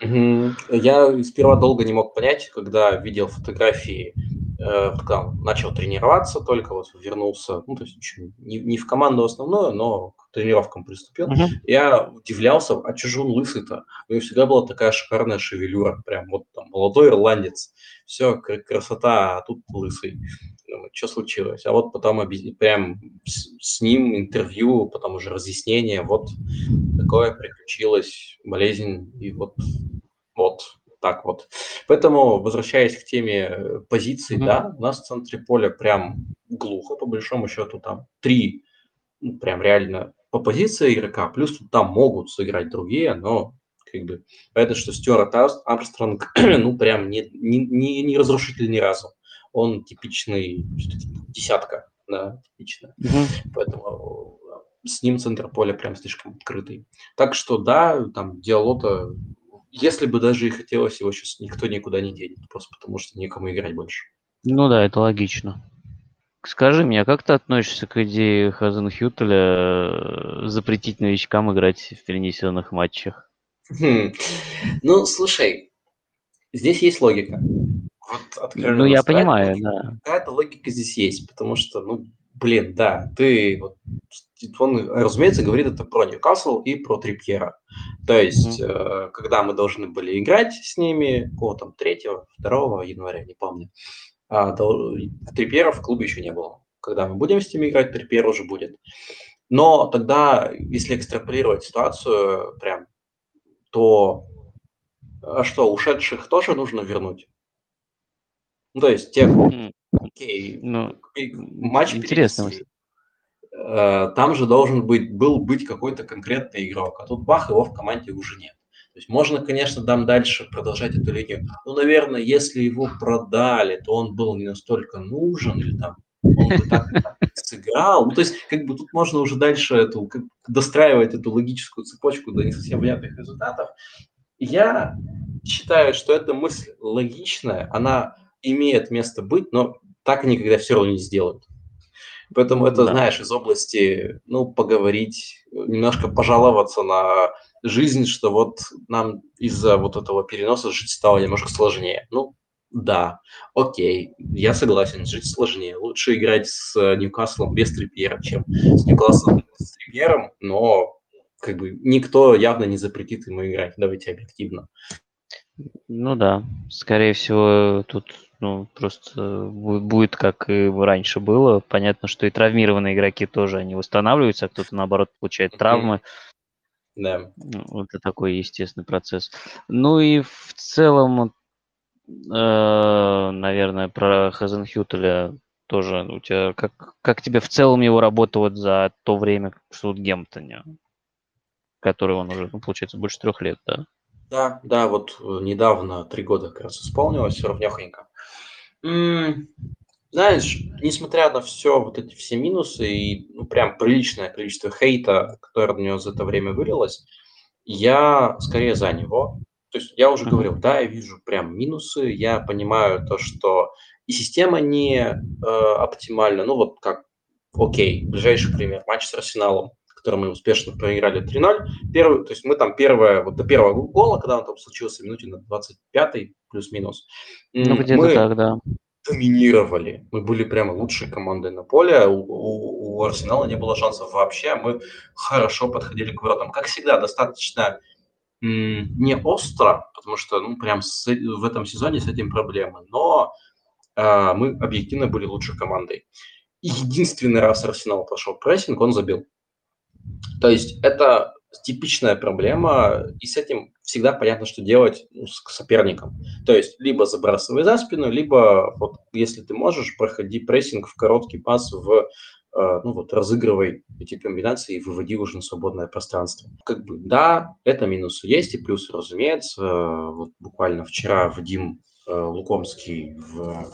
Я сперва долго не мог понять, когда видел фотографии, когда начал тренироваться, только вот вернулся, ну, то есть не, не в команду основную, но к тренировкам приступил. Uh-huh. Я удивлялся, а чё же он лысый-то? У него всегда была такая шикарная шевелюра, прям вот там молодой ирландец, все, красота, а тут лысый. Думаю, что случилось? А вот потом объясни, прям с, с ним интервью, потом уже разъяснение, вот такое приключилось, болезнь, и вот, вот. Так вот. Поэтому, возвращаясь к теме позиций, mm-hmm. да, у нас в центре поля прям глухо, по большому счету, там три, ну, прям реально по позиции игрока, плюс там могут сыграть другие, но как бы. Понятно, что Стюарт Армстронг, ну, прям не, не, не, не разрушитель ни разу. Он типичный десятка, да, типично. Mm-hmm. Поэтому с ним центр поля прям слишком открытый. Так что, да, там Диалота, если бы даже и хотелось, его сейчас никто никуда не денет, просто потому что некому играть больше. Ну да, это логично. Скажи мне, а как ты относишься к идее Хазенхюттля запретить новичкам играть в перенесенных матчах? Хм. Ну, слушай, здесь есть логика. Вот, откровенно, ну, я сказать, понимаю, да. Какая-то логика здесь есть, потому что, ну, блин, да, ты... Вот, он, разумеется, говорит это про Ньюкасл и про Трипьера. То есть, mm-hmm. э, когда мы должны были играть с ними, какого там, третьего, второго января, не помню, а, до, Трипьера в клубе еще не было. Когда мы будем с ними играть, Трипьер уже будет. Но тогда, если экстраполировать ситуацию прям, то а что, ушедших тоже нужно вернуть? Ну, то есть, тех, mm-hmm. окей, ну, матч интересно. Там же должен быть, был быть какой-то конкретный игрок, а тут бах, его в команде уже нет. То есть можно, конечно, там дальше продолжать эту линию. Ну, наверное, если его продали, то он был не настолько нужен, или там он бы так, так сыграл. Ну, то есть, как бы тут можно уже дальше эту, как, достраивать эту логическую цепочку до не совсем понятных результатов. Я считаю, что эта мысль логичная, она имеет место быть, но так никогда все равно не сделают. Поэтому это, да. знаешь, из области, ну, поговорить, немножко пожаловаться на жизнь, что вот нам из-за вот этого переноса жить стало немножко сложнее. Ну, да, окей, я согласен, жить сложнее. Лучше играть с Ньюкаслом без Трипьера, чем с Ньюкаслом с Трипьером, но как бы никто явно не запретит ему играть, давайте объективно. Ну да, скорее всего, тут... Ну, просто будет, как и раньше было. Понятно, что и травмированные игроки тоже, они восстанавливаются, а кто-то, наоборот, получает травмы. Да. Вот это такой естественный процесс. Ну и в целом, наверное, про Хазенхюттля тоже. У тебя как, как тебе в целом его работа вот за то время в Саутгемптоне, который он уже, ну, получается, больше трех лет, да? Да, да, вот недавно три года как раз исполнилось, ровнёхонько. Знаешь, несмотря на все вот эти все минусы и, ну, прям приличное количество хейта, которое на него за это время вылилось, я скорее за него. То есть я уже говорил, да, я вижу прям минусы, я понимаю то, что и система не э, оптимальна. Ну вот как, окей, ближайший пример, матч с Арсеналом, который мы успешно проиграли три ноль. Первый, то есть мы там первое, вот до первого гола, когда он там случился, минуте на двадцать пятой, плюс-минус, ну, мы так, да. доминировали. Мы были прямо лучшей командой на поле. У, у, у Арсенала не было шансов вообще. Мы хорошо подходили к воротам. Как всегда, достаточно м- не остро, потому что, ну, прям с, в этом сезоне с этим проблемы. Но э, мы объективно были лучшей командой. Единственный раз Арсенал пошел прессинг, он забил. То есть это типичная проблема, и с этим всегда понятно, что делать, ну, с соперником. То есть либо забрасывай за спину, либо, вот, если ты можешь, проходи прессинг в короткий пас, в, э, ну, вот, разыгрывай эти комбинации и выводи уже на свободное пространство. Как бы, да, это минусы есть, и плюсы, разумеется. Вот буквально вчера Вадим э, Лукомский в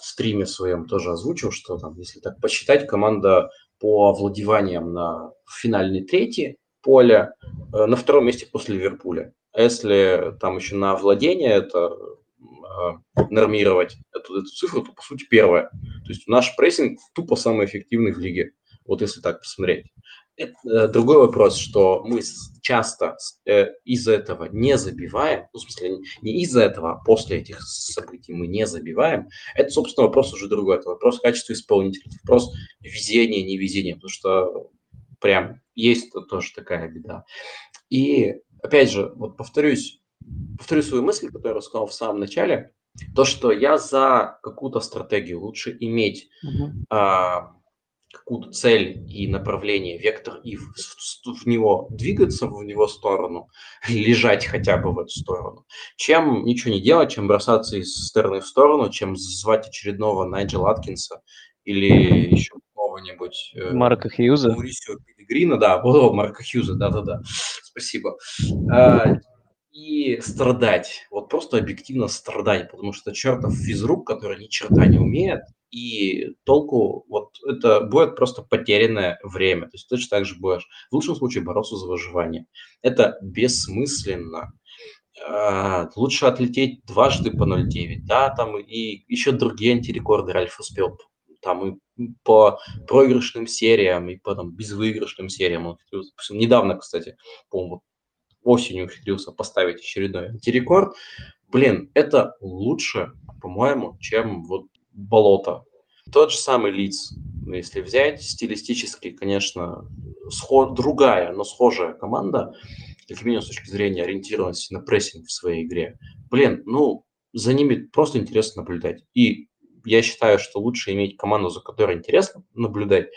стриме своем тоже озвучил, что там, если так посчитать, команда... по овладеваниям на финальной трети поля на втором месте после Ливерпуля. А если там еще на овладение это э, нормировать эту, эту цифру, то по сути первое. То есть наш прессинг тупо самый эффективный в лиге, вот если так посмотреть. Это, другой вопрос, что мы часто э, из-за этого не забиваем, ну, в смысле, не из-за этого, а после этих событий мы не забиваем. Это, собственно, вопрос уже другой. Это вопрос качества исполнителя, вопрос везения, невезения, потому что прям есть тоже такая беда. И, опять же, вот повторюсь, повторю свою мысль, которую я сказал в самом начале, то, что я за какую-то стратегию, лучше иметь... Mm-hmm. А, какую-то цель и направление, вектор, и в, в, в него двигаться, в него сторону, лежать хотя бы в эту сторону, чем ничего не делать, чем бросаться из стороны в сторону, чем звать очередного Найджела Аткинса или еще какого-нибудь... Марка Хьюза. Маурисио Пелегрино, да, Марка Хьюза, да-да-да, спасибо. и страдать, вот просто объективно страдать, потому что чертов физрук, который ни черта не умеет, и толку, вот это будет просто потерянное время. То есть точно так же будешь в лучшем случае бороться за выживание. Это бессмысленно. Лучше отлететь дважды по ноль девять, да, там и еще другие антирекорды Ральф успел, там и по проигрышным сериям, и по там, безвыигрышным сериям. Он недавно, кстати, по-моему, осенью ухитрился поставить очередной антирекорд. Блин, это лучше, по-моему, чем вот болото. Тот же самый Лидс, если взять, стилистически, конечно, сход, другая, но схожая команда, как минимум с точки зрения ориентированности на прессинг в своей игре. Блин, ну, за ними просто интересно наблюдать. И я считаю, что лучше иметь команду, за которой интересно наблюдать,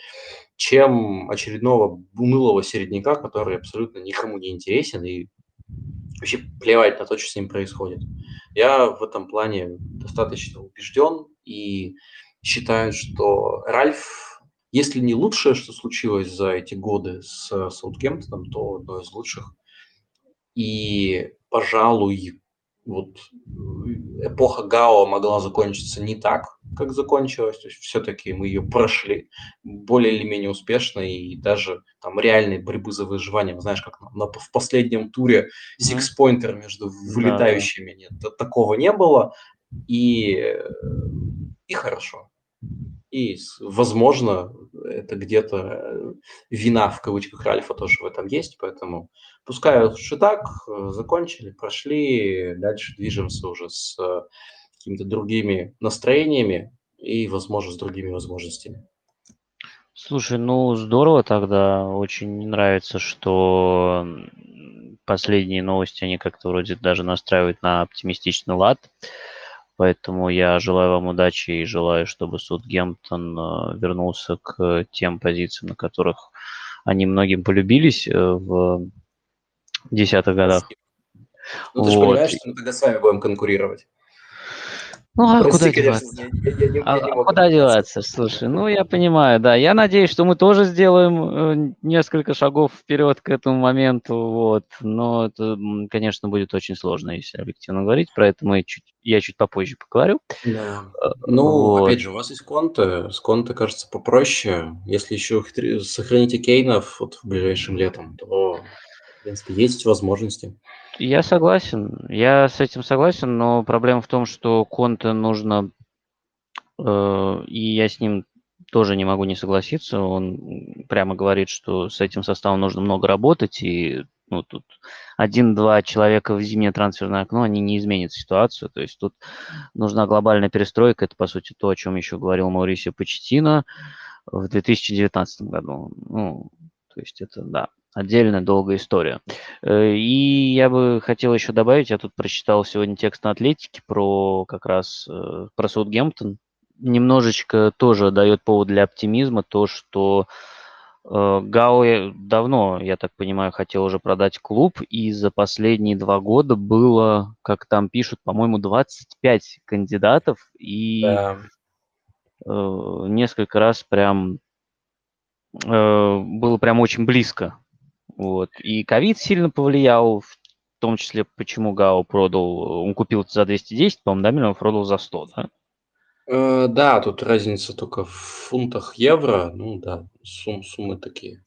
чем очередного унылого середняка, который абсолютно никому не интересен и вообще плевать на то, что с ним происходит. Я в этом плане достаточно убежден и считаю, что Ральф, если не лучшее, что случилось за эти годы с Саутгемптоном, то одно из лучших. И, пожалуй, вот эпоха Гао могла закончиться не так, как закончилась. То есть все-таки мы ее прошли более или менее успешно. И даже там реальной борьбы за выживание, знаешь, как на, на, в последнем туре сикс-поинтер между вылетающими. Нет, такого не было. И, и хорошо. И, возможно, это где-то вина в кавычках Ральфа тоже в этом есть. Поэтому пускай лучше так, закончили, прошли, дальше движемся уже с какими-то другими настроениями и, возможно, с другими возможностями. Слушай, ну здорово тогда. Очень нравится, что последние новости, они как-то вроде даже настраивают на оптимистичный лад. Поэтому я желаю вам удачи и желаю, чтобы Саутгемптон вернулся к тем позициям, на которых они многим полюбились в десятых годах. Ну, ты вот же понимаешь, что мы тогда с вами будем конкурировать. Ну, а прости, куда конечно, деваться? Я, я, я, а, я а куда деваться? Слушай, ну, я понимаю, да. Я надеюсь, что мы тоже сделаем несколько шагов вперед к этому моменту, вот. Но это, конечно, будет очень сложно, если объективно говорить. Про это мы чуть, я чуть попозже поговорю. Да. Ну, вот. Опять же, у вас есть Конта. С Конта, кажется, попроще. Если еще сохраните Кейнов вот в ближайшем летом, то... В принципе, есть возможности. Я согласен. Я с этим согласен, но проблема в том, что Конте нужно, э, и я с ним тоже не могу не согласиться. Он прямо говорит, что с этим составом нужно много работать, и ну, тут один-два человека в зимнее трансферное окно, они не изменят ситуацию. То есть тут нужна глобальная перестройка. Это, по сути, то, о чем еще говорил Маурисио Почеттино в две тысячи девятнадцатом году. Ну, то есть это, да. Отдельная долгая история. И я бы хотел еще добавить, я тут прочитал сегодня текст на Атлетике про как раз про Саутгемптон. Немножечко тоже дает повод для оптимизма то, что Гао давно, я так понимаю, хотел уже продать клуб, и за последние два года было, как там пишут, по-моему, двадцать пять кандидатов, и да. несколько раз прям было прям очень близко. Вот. И ковид сильно повлиял, в том числе, почему Гао продал, он купил за двести десять, по-моему, да, миллионов, продал за сто, да? Э, да, тут разница только в фунтах евро, ну да, сум, суммы такие.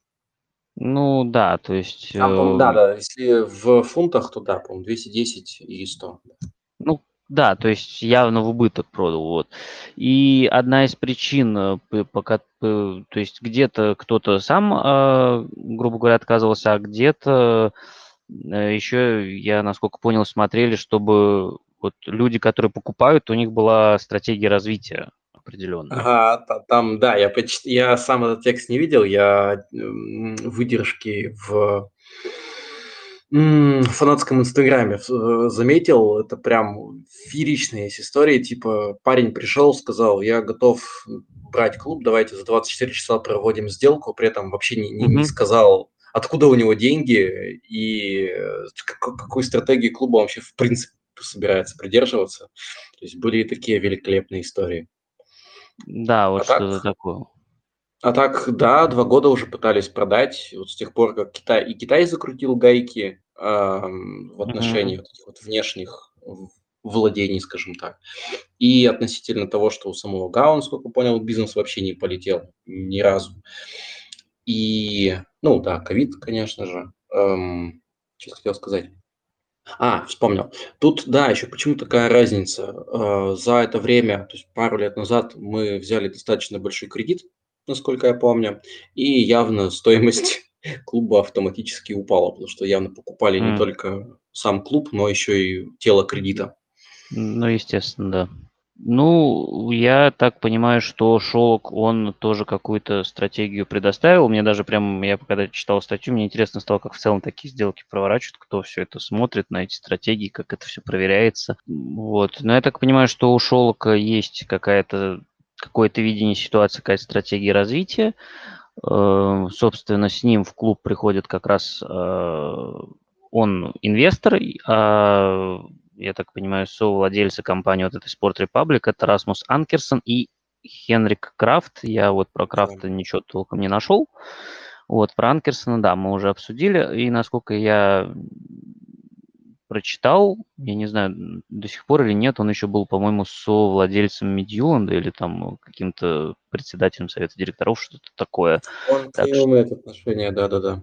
Ну да, то есть... А, да, да, если в фунтах, то да, по-моему, двести десять и сто. Ну да, то есть явно в убыток продал, вот. И одна из причин, пока, то есть где-то кто-то сам, грубо говоря, отказывался, а где-то еще, я насколько понял, смотрели, чтобы вот люди, которые покупают, у них была стратегия развития определенная. Ага, там, да, я, почти, я сам этот текст не видел, я выдержки в... в фанатском инстаграме заметил, это прям фееричные истории, типа парень пришел, сказал, я готов брать клуб, давайте за двадцать четыре часа проводим сделку, при этом вообще не, не, не сказал, откуда у него деньги и какой стратегии клуба вообще в принципе собирается придерживаться. То есть были и такие великолепные истории. Да, вот а что-то так... такое. А так, да, два года уже пытались продать. Вот с тех пор, как Китай и Китай закрутил гайки, в отношении mm-hmm. вот этих вот внешних владений, скажем так. И относительно того, что у самого Гао, насколько понял, бизнес вообще не полетел ни разу. И, ну да, ковид, конечно же. Эм, что хотел сказать? А, вспомнил. Тут, да, еще почему такая разница? Э, за это время, то есть пару лет назад, мы взяли достаточно большой кредит, насколько я помню, и явно стоимость клуба автоматически упала, потому что явно покупали mm. не только сам клуб, но еще и тело кредита. Ну, естественно, да. Ну, я так понимаю, что Шолок, он тоже какую-то стратегию предоставил. Мне даже прям, я когда читал статью, мне интересно стало, как в целом такие сделки проворачивают, кто все это смотрит на эти стратегии, как это все проверяется. Вот. Но я так понимаю, что у Шолока есть какая-то, какое-то видение ситуации, какая-то стратегия развития. Собственно, с ним в клуб приходит как раз он инвестор, а, я так понимаю, совладельцы компании вот этой Sport Republic, это Расмус Анкерсон и Хенрик Крафт. Я вот про Крафта ничего толком не нашел. Вот, про Анкерсона, да, мы уже обсудили. И насколько я прочитал, я не знаю, до сих пор или нет, он еще был, по-моему, совладельцем Мидьюланда или там каким-то председателем совета директоров, что-то такое. Он так что... имеет отношение, да-да-да.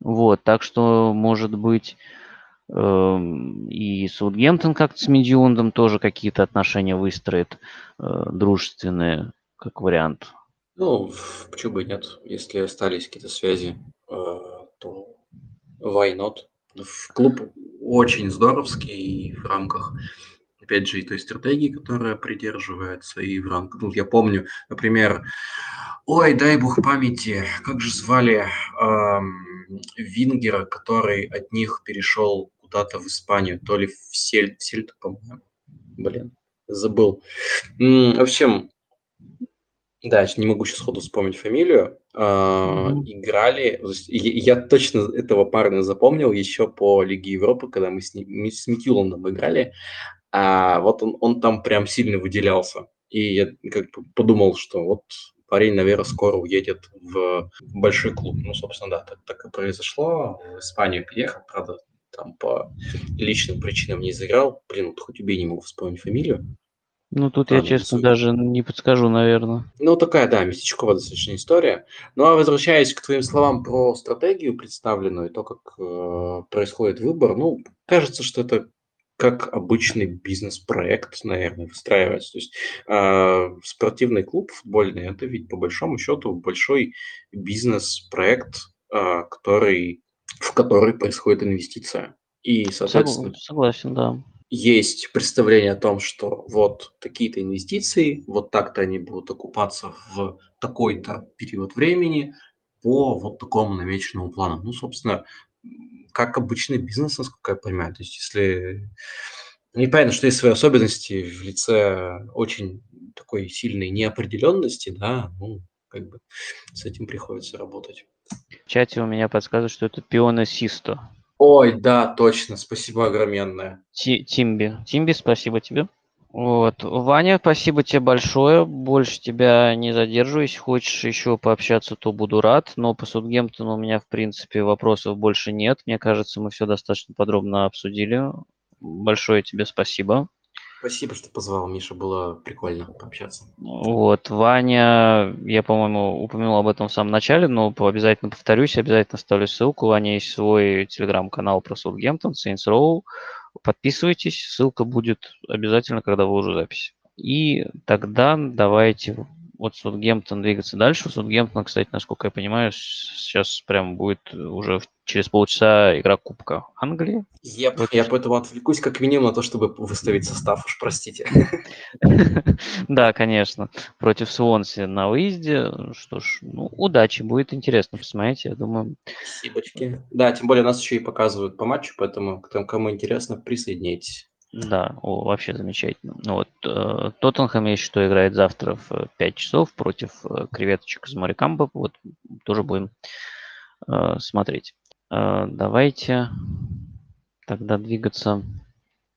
Вот, так что, может быть, и Саутгемптон как-то с Мидьюландом тоже какие-то отношения выстроит, дружественные, как вариант. Ну, почему бы нет? Если остались какие-то связи, то why not? В клуб очень здоровский и в рамках, опять же, и той стратегии, которая придерживается, и в рамках... Ну, я помню, например, ой, дай бог памяти, как же звали эм, вингера, который от них перешел куда-то в Испанию, то ли в Сельт, Сельт, по-моему, блин, забыл. В общем, да, не могу сейчас сходу вспомнить фамилию. Mm-hmm. Играли, я точно этого парня запомнил еще по Лиге Европы, когда мы с, ним, с Митюландом играли, а вот он, он там прям сильно выделялся, и я как бы подумал, что вот парень, наверное, скоро уедет в большой клуб. Ну, собственно, да, так, так и произошло, в Испанию приехал, правда, там по личным причинам не заиграл, блин, вот хоть убей, не могу вспомнить фамилию. Ну, тут а, я, честно, ну, даже не подскажу, наверное. Ну, такая, да, местечковая достаточно история. Ну, а возвращаясь к твоим словам про стратегию представленную, и то, как э, происходит выбор, ну, кажется, что это как обычный бизнес-проект, наверное, выстраивается. То есть э, спортивный клуб футбольный – это ведь, по большому счету, большой бизнес-проект, э, который, в который происходит инвестиция. И, соответственно... Согласен, да. Есть представление о том, что вот такие-то инвестиции, вот так-то они будут окупаться в такой-то период времени по вот такому намеченному плану. Ну, собственно, как обычный бизнес, насколько я понимаю. То есть, если... Непонятно, что есть свои особенности в лице очень такой сильной неопределенности, да, ну, как бы с этим приходится работать. В чате у меня подсказывают, что это Пиона Систо. Ой, да, точно, спасибо огромное. Тимби, Тимби, спасибо тебе. Вот, Ваня, спасибо тебе большое, больше тебя не задерживаюсь, хочешь еще пообщаться, то буду рад, но по Саутгемптону у меня, в принципе, вопросов больше нет, мне кажется, мы все достаточно подробно обсудили, большое тебе спасибо. Спасибо, что позвал, Миша, было прикольно пообщаться. Вот, Ваня, я, по-моему, упомянул об этом в самом начале, но обязательно повторюсь, обязательно ставлю ссылку. Ваня есть свой телеграм-канал про Саутгемптон, Сейнс Роу. Подписывайтесь, ссылка будет обязательно, когда выложу запись. И тогда давайте от Саутгемптона двигаться дальше. У Саутгемптона, кстати, насколько я понимаю, сейчас прям будет уже через полчаса игра Кубка Англии. Я, вот. я поэтому отвлекусь как минимум на то, чтобы выставить состав, уж простите. Да, конечно. Против Свонси на выезде. Что ж, ну, удачи, будет интересно, посмотрите, я думаю. Спасибо. Да, тем более нас еще и показывают по матчу, поэтому кому интересно, присоединяйтесь. Да, о, вообще замечательно. Вот, э, Тоттенхэм, я считаю, играет завтра в пять часов против э, креветочек из Морикамбо. Вот, тоже будем э, смотреть. Э, давайте тогда двигаться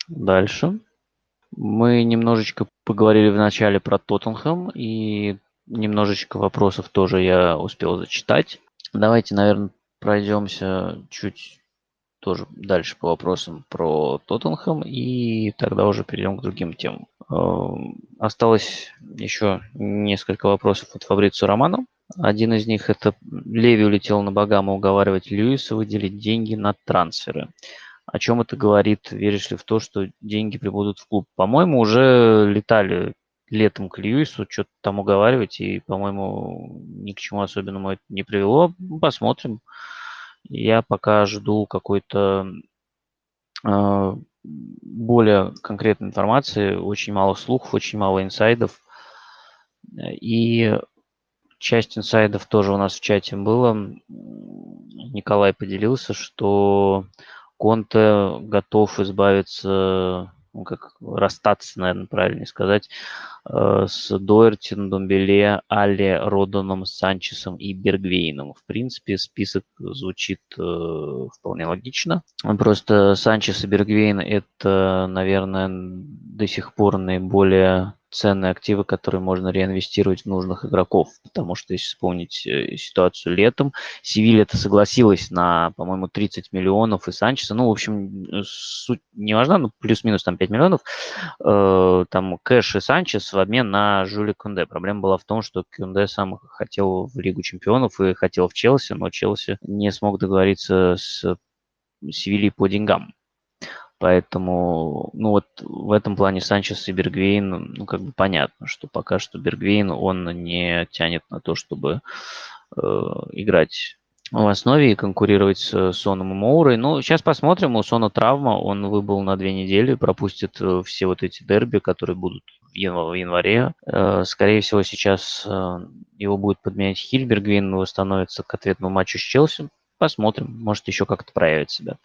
дальше. Мы немножечко поговорили вначале про Тоттенхэм, и немножечко вопросов тоже я успел зачитать. Давайте, наверное, пройдемся чуть тоже дальше по вопросам про Тоттенхэм, и тогда уже перейдем к другим темам. Осталось еще несколько вопросов от Фабрицио Романо. Один из них – это Леви улетел на Багаму уговаривать Льюиса выделить деньги на трансферы. О чем это говорит? Веришь ли в то, что деньги прибудут в клуб? По-моему, уже летали летом к Льюису, что-то там уговаривать, и, по-моему, ни к чему особенному это не привело. Посмотрим. Я пока жду какой-то э, более конкретной информации. Очень мало слухов, очень мало инсайдов. И часть инсайдов тоже у нас в чате было. Николай поделился, что Конте готов избавиться, ну, как расстаться, наверное, правильнее сказать, э, с Дуэрти, Домбеле, Але, Родоном, Санчесом и Бергвейном. В принципе, список звучит э, вполне логично. Просто Санчес и Бергвейн – это, наверное, до сих пор наиболее ценные активы, которые можно реинвестировать в нужных игроков. Потому что, если вспомнить ситуацию летом, Севилья-то согласилась на, по-моему, тридцать миллионов и Санчеса. Ну, в общем, суть не важна, но плюс-минус там пять миллионов. Там Кэш и Санчес в обмен на Жюля Кунде. Проблема была в том, что Кунде сам хотел в Лигу чемпионов и хотел в Челси, но Челси не смог договориться с Севильей по деньгам. Поэтому, ну вот в этом плане Санчес и Бергвейн, ну как бы понятно, что пока что Бергвейн, он не тянет на то, чтобы э, играть в основе и конкурировать с Соном и Моурой. Ну, сейчас посмотрим, у Сона травма, он выбыл на две недели, пропустит все вот эти дерби, которые будут в январе. Э, скорее всего, сейчас э, его будет подменять Хиль, Бергвейн восстановится к ответному матчу с Челси. Посмотрим, может еще как-то проявит себя.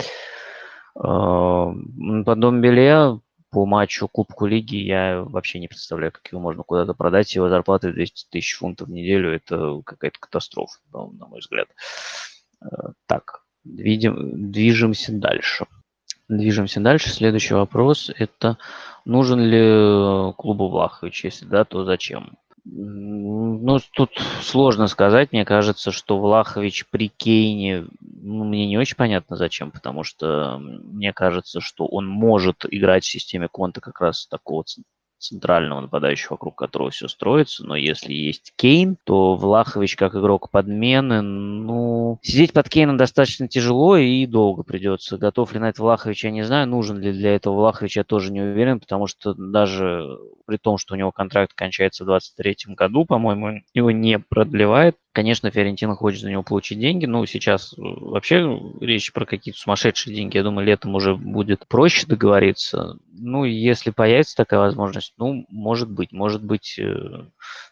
По Домбеле, по матчу Кубку Лиги, я вообще не представляю, как его можно куда-то продать. Его зарплата двести тысяч фунтов в неделю – это какая-то катастрофа, на мой взгляд. Так, видим, движемся дальше. Движемся дальше. Следующий вопрос – это нужен ли клубу Влахович? Если да, то зачем? Ну, тут сложно сказать. Мне кажется, что Влахович при Кейне, ну, мне не очень понятно зачем, потому что мне кажется, что он может играть в системе Конта как раз такого центрального нападающего, вокруг которого все строится. Но если есть Кейн, то Влахович как игрок подмены, ну, сидеть под Кейном достаточно тяжело и долго придется. Готов ли на это Влахович, я не знаю. Нужен ли для этого Влахович, я тоже не уверен, потому что даже при том, что у него контракт кончается в двадцать третьем году, по-моему, его не продлевает. Конечно, Фиорентина хочет за него получить деньги, но сейчас вообще речь про какие-то сумасшедшие деньги. Я думаю, летом уже будет проще договориться. Ну, если появится такая возможность, ну, может быть, может быть,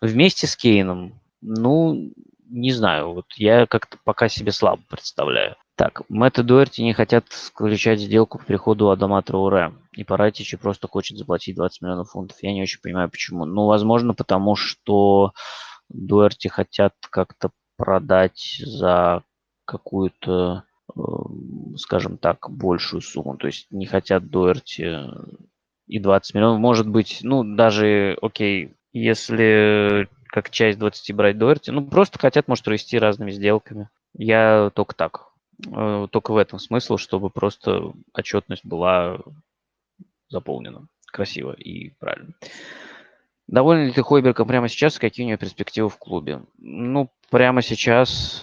вместе с Кейном, ну, не знаю, вот я как-то пока себе слабо представляю. Так, Мэтт Дуэрти не хотят включать сделку к переходу Адама Траоре. И Паратичи просто хочет заплатить двадцать миллионов фунтов. Я не очень понимаю, почему. Ну, возможно, потому что Дуэрти хотят как-то продать за какую-то, скажем так, большую сумму. То есть не хотят Дуэрти и двадцать миллионов. Может быть, ну, даже, окей, если как часть двадцати брать Дуэрти, ну, просто хотят, может, провести разными сделками. Я только так. Только в этом смысл, чтобы просто отчетность была заполнена красиво и правильно. Доволен ли ты Хойбергом прямо сейчас? Какие у него перспективы в клубе? Ну, прямо сейчас...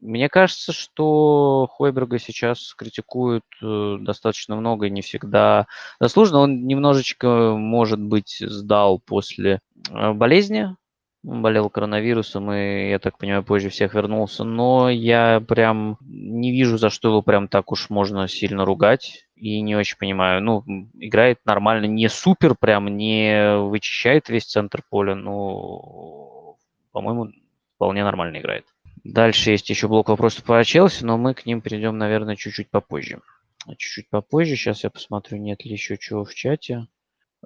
Мне кажется, что Хойберга сейчас критикуют достаточно много и не всегда заслуженно. Он немножечко, может быть, сдал после болезни. Он болел коронавирусом и, я так понимаю, позже всех вернулся. Но я прям не вижу, за что его прям так уж можно сильно ругать. И не очень понимаю. Ну, играет нормально, не супер прям, не вычищает весь центр поля. Но, по-моему, вполне нормально играет. Дальше есть еще блок вопросов по Челси, но мы к ним перейдем, наверное, чуть-чуть попозже. Чуть-чуть попозже. Сейчас я посмотрю, нет ли еще чего в чате.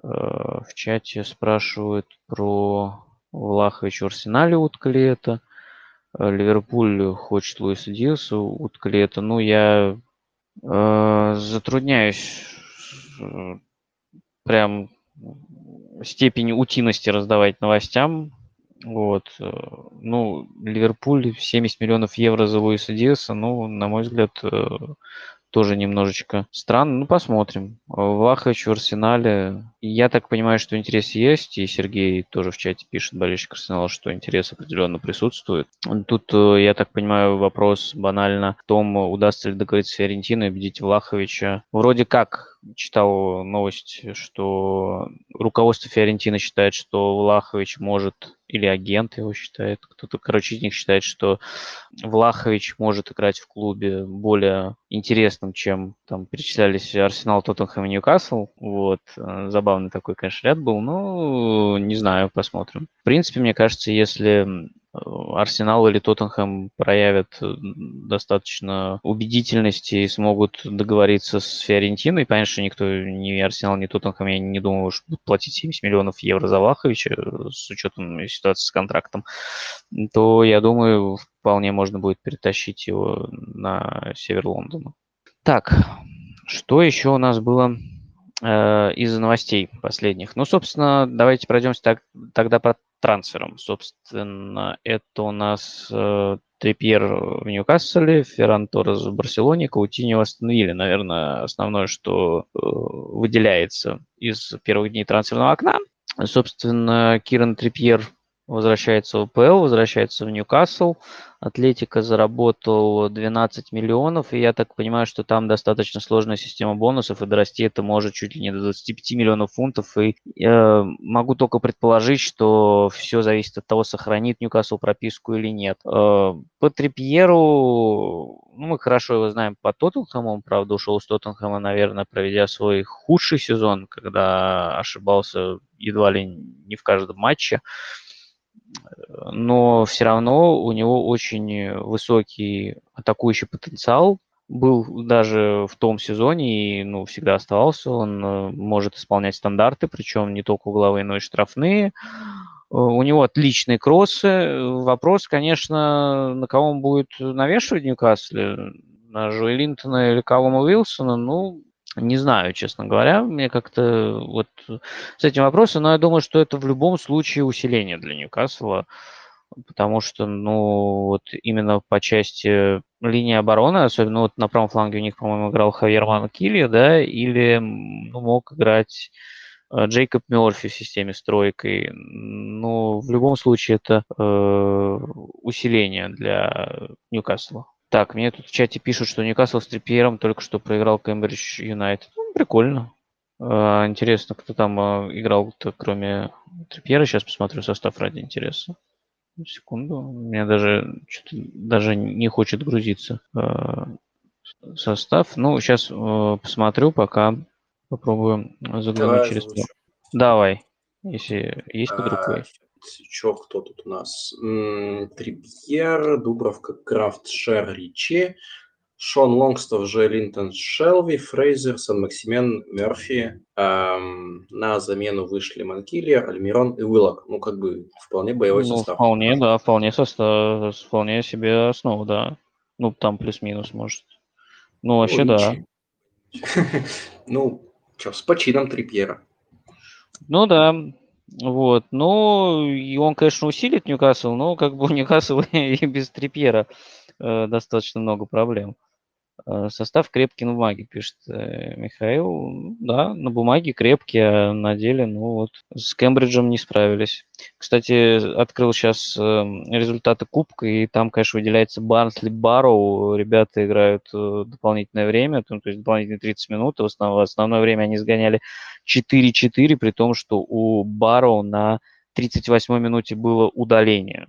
В чате спрашивают про... Влахович в Арсенале, утка ли это? Ливерпуль хочет Луиса Диаса, утка ли это? Ну, я э, затрудняюсь э, прям степень утиности раздавать новостям. Вот. Ну, Ливерпуль семьдесят миллионов евро за Луиса Диаса, ну, на мой взгляд, э, тоже немножечко странно. Ну, посмотрим. Влахович в Арсенале. Я так понимаю, что интерес есть. И Сергей тоже в чате пишет, болельщик Арсенала, что интерес определенно присутствует. Тут, я так понимаю, вопрос банально в том, удастся ли договориться с Фиорентиной, убедить Влаховича. Вроде как читал новость, что руководство Фиорентины считает, что Влахович может, или агент его считает, кто-то, короче, из них считает, что Влахович может играть в клубе более интересным, чем там перечислялись Арсенал, Тоттенхэм и Ньюкасл. Вот. Забавный такой, конечно, ряд был, но не знаю, посмотрим. В принципе, мне кажется, если Арсенал или Тоттенхэм проявят достаточно убедительности и смогут договориться с Фиорентиной. Понятно, что никто, ни Арсенал, ни Тоттенхэм, я не думаю, что будут платить семьдесят миллионов евро за Влаховича, с учетом ситуации с контрактом, то, я думаю, вполне можно будет перетащить его на север Лондона. Так, что еще у нас было из новостей последних? Ну, собственно, давайте пройдемся так, тогда по трансферам. Собственно, это у нас э, Трипьер в Ньюкасселе, Ферран Торрес в Барселоне, Каутиньо остановили. Наверное, основное, что э, выделяется из первых дней трансферного окна. Собственно, Киран Трипьер возвращается в а пэ эл, возвращается в Ньюкасл. Атлетика заработал двенадцать миллионов, и я так понимаю, что там достаточно сложная система бонусов, и дорасти это может чуть ли не до двадцати пяти миллионов фунтов. И э, могу только предположить, что все зависит от того, сохранит Ньюкасл прописку или нет. Э, по Трипьеру, ну, мы хорошо его знаем по Тоттенхэму, он, правда, ушел из Тоттенхэма, наверное, проведя свой худший сезон, когда ошибался едва ли не в каждом матче. Но все равно у него очень высокий атакующий потенциал был даже в том сезоне и, ну, всегда оставался. Он может исполнять стандарты, причем не только угловые, но и штрафные. У него отличные кроссы. Вопрос, конечно, на кого он будет навешивать в Ньюкасле? На Джоэлинтона или Калума Уилсона? Ну, не знаю, честно говоря, мне как-то вот с этим вопросом, но я думаю, что это в любом случае усиление для Ньюкасла, потому что, ну, вот именно по части линии обороны, особенно вот на правом фланге у них, по-моему, играл Хавьер Манкили, да, или, ну, мог играть Джейкоб Мёрфи в системе с тройкой. Ну, в любом случае это э, усиление для Ньюкасла. Так, мне тут в чате пишут, что Ньюкасл с Трипьером только что проиграл Кембридж Юнайтед. Ну, прикольно. Э, интересно, кто там э, играл-то, кроме Трипьера. Сейчас посмотрю состав ради интереса. Секунду. У меня даже, даже не хочет грузиться э, состав. Ну, сейчас э, посмотрю, пока попробую заглянуть. Давай через... Озвучу. Давай, если есть под рукой. Еще кто тут у нас? Трипьер, Дубровка, Крафт, Шер, Ричи, Шон Лонгстов, Джо Линтон, Шелви, Фрейзер, Сан-Максимен, Мерфи. Эм, на замену вышли Манкили, Альмирон и Уиллок. Ну, как бы, вполне боевой ну, состав. Вполне, да, вполне состав, вполне себе основа, да. Ну, там плюс-минус, может. Ну, вообще, Ой, да. Ну, что, с почином Трипьера. Ну, да. Вот, ну, и он, конечно, усилит Ньюкасл, но как бы у Ньюкасла и без Трипьера э, достаточно много проблем. Э, состав крепкий на бумаге, пишет э, Михаил. Да, на бумаге крепкий, а на деле, ну вот, с Кембриджем не справились. Кстати, открыл сейчас э, результаты Кубка, и там, конечно, выделяется Барнсли, Барроу. Ребята играют э, дополнительное время, то, то есть дополнительные тридцать минут. В основ, основное время они сгоняли четыре-четыре, при том, что у Барроу на тридцать восьмой минуте было удаление.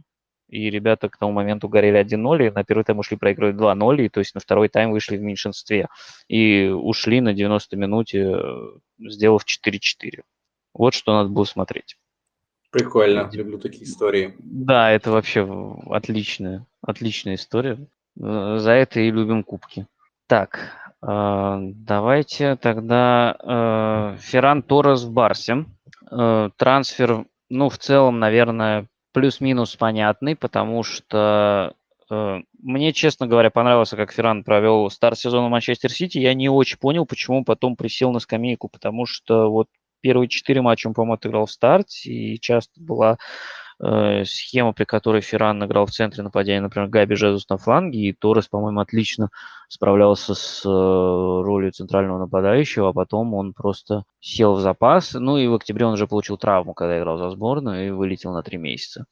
И ребята к тому моменту горели один ноль, и на первый тайм ушли проигрывать два ноль, и то есть на второй тайм вышли в меньшинстве. И ушли на девяностой минуте, сделав четыре-четыре. Вот что надо было смотреть. Прикольно, люблю такие истории. Да, это вообще отличная, отличная история. За это и любим кубки. Так, давайте тогда Ферран Торрес в Барсе. Трансфер, ну, в целом, наверное, плюс-минус понятный, потому что мне, честно говоря, понравился, как Ферран провел старт сезона в Манчестер Сити. Я не очень понял, почему потом присел на скамейку, потому что вот первые четыре матча он, по-моему, отыграл в старте, и часто была э, схема, при которой Ферран играл в центре нападения, например, Габи Жезус на фланге, и Торрес, по-моему, отлично справлялся с э, ролью центрального нападающего, а потом он просто сел в запас. Ну и в октябре он уже получил травму, когда играл за сборную, и вылетел на три месяца.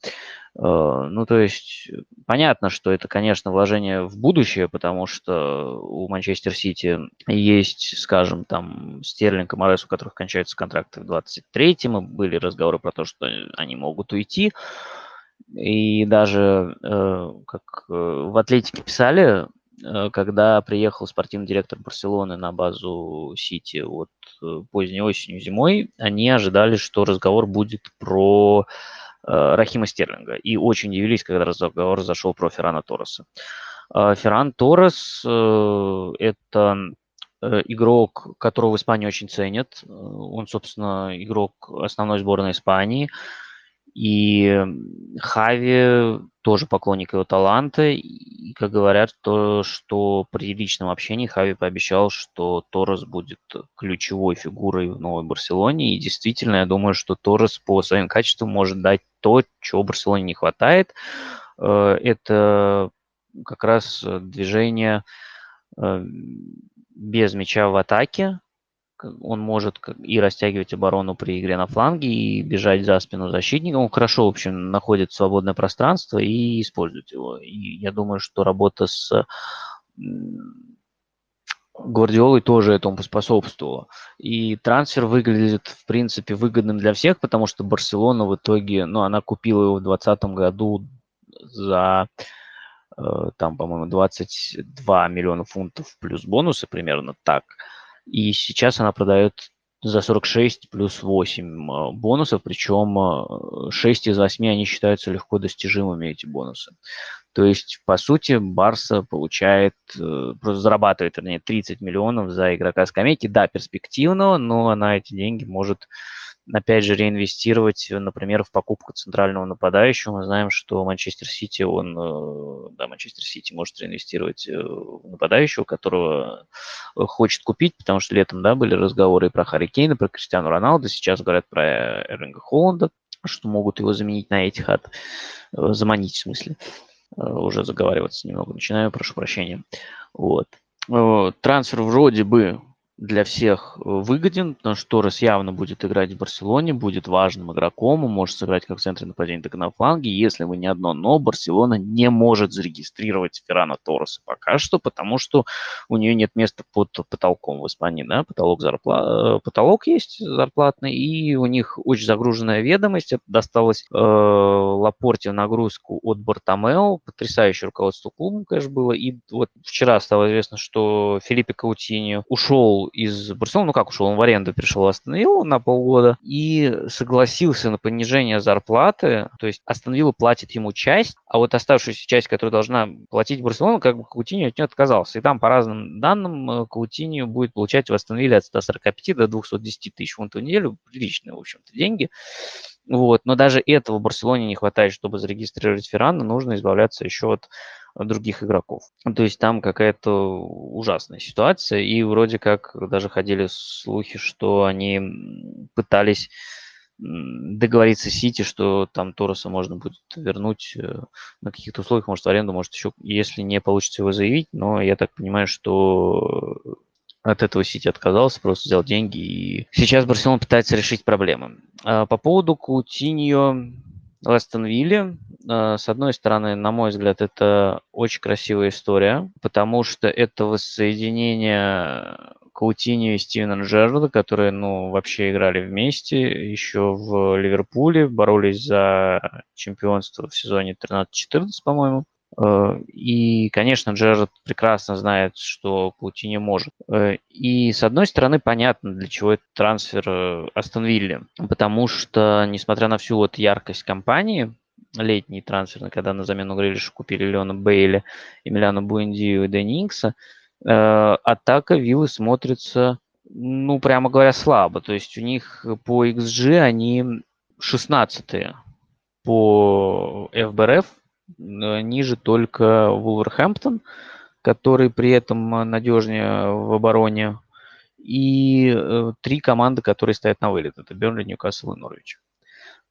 Э, ну, то есть, понятно, что это, конечно, вложение в будущее, потому что у Манчестер Сити есть, скажем, там, Стерлинг и Морес, у которых кончаются контракты в двадцать третьем, были разговоры про то, что они могут уйти. И даже, э, как в Атлетике писали, э, когда приехал спортивный директор Барселоны на базу Сити вот, поздней осенью, зимой, они ожидали, что разговор будет про э, Рахима Стерлинга. И очень удивились, когда разговор зашел про Феррана Торреса. Э, Ферран Торрес э, – это... игрок, которого в Испании очень ценят. Он, собственно, игрок основной сборной Испании. И Хави тоже поклонник его таланта. И, как говорят, то, что при личном общении Хави пообещал, что Торрес будет ключевой фигурой в новой Барселоне. И действительно, я думаю, что Торрес по своим качествам может дать то, чего Барселоне не хватает. Это как раз движение... без мяча в атаке, он может и растягивать оборону при игре на фланге, и бежать за спину защитника. Он хорошо, в общем, находит свободное пространство и использует его. И я думаю, что работа с Гвардиолой тоже этому поспособствовала. И трансфер выглядит, в принципе, выгодным для всех, потому что Барселона в итоге, ну, она купила его в двадцатом году за... там, по-моему, двадцать два миллиона фунтов плюс бонусы, примерно так. И сейчас она продает за сорок шесть плюс восемь бонусов, причем шесть из восьми, они считаются легко достижимыми, эти бонусы. То есть, по сути, Барса получает, просто зарабатывает, вернее, тридцать миллионов за игрока скамейки. Да, перспективного, но она эти деньги может... опять же, реинвестировать, например, в покупку центрального нападающего. Мы знаем, что Манчестер Сити, он, да, Манчестер Сити может реинвестировать в нападающего, которого хочет купить, потому что летом, да, были разговоры и про Харри Кейна, про Кристиану Роналду, сейчас говорят про Эрлинга Холланда, что могут его заменить на Этихад, заманить в смысле, уже заговариваться немного начинаю, прошу прощения. Вот. Трансфер вроде бы для всех выгоден, потому что Торрес явно будет играть в Барселоне, будет важным игроком, он может сыграть как в центре нападения, так и на фланге, если бы не одно но, Барселона не может зарегистрировать Феррана Торреса пока что, потому что у нее нет места под потолком в Испании, да, потолок, зарпла... потолок есть зарплатный, и у них очень загруженная ведомость, это досталось э, Лапорте в нагрузку от Бартомео, потрясающее руководство клубом, конечно, было, и вот вчера стало известно, что Филиппе Каутиньо ушел из Барселоны, ну как ушел, он в аренду перешел, Астон Виллу на полгода и согласился на понижение зарплаты, то есть Астон Вилла платит ему часть, а вот оставшуюся часть, которую должна платить Барселона, как бы Каутиньо от нее отказался. И там по разным данным Каутиньо будет получать в Астон Вилле от ста сорока пяти до двухсот десяти тысяч фунтов в неделю, приличные, в общем-то, деньги. Вот. Но даже этого Барселоне не хватает, чтобы зарегистрировать Феррана, нужно избавляться еще от других игроков. То есть там какая-то ужасная ситуация, и вроде как даже ходили слухи, что они пытались договориться с Сити, что там Торреса можно будет вернуть на каких-то условиях, может в аренду, может еще, если не получится его заявить, но я так понимаю, что от этого Сити отказался, просто взял деньги, и сейчас Барселона пытается решить проблемы. По поводу Каутиньо в Астон Вилле, с одной стороны, на мой взгляд, это очень красивая история, потому что это воссоединение Каутиньо и Стивена Джерарда, которые, ну, вообще играли вместе еще в Ливерпуле, боролись за чемпионство в сезоне тринадцать четырнадцать, по-моему. И, конечно, Джерард прекрасно знает, что Каутиньо может. И, с одной стороны, понятно, для чего этот трансфер Астон Вилле, потому что, несмотря на всю вот яркость компании, летний трансфер, когда на замену Грилишу купили Леона Бейли, Эмилиано Буэндию и Дэнни Инкса, атака Виллы смотрится, ну, прямо говоря, слабо. То есть у них по икс джи они шестнадцатые, по эф би эр эф, ниже только Вулверхэмптон, который при этом надежнее в обороне, и три команды, которые стоят на вылет. Это Бернли, Ньюкасл и Норвич.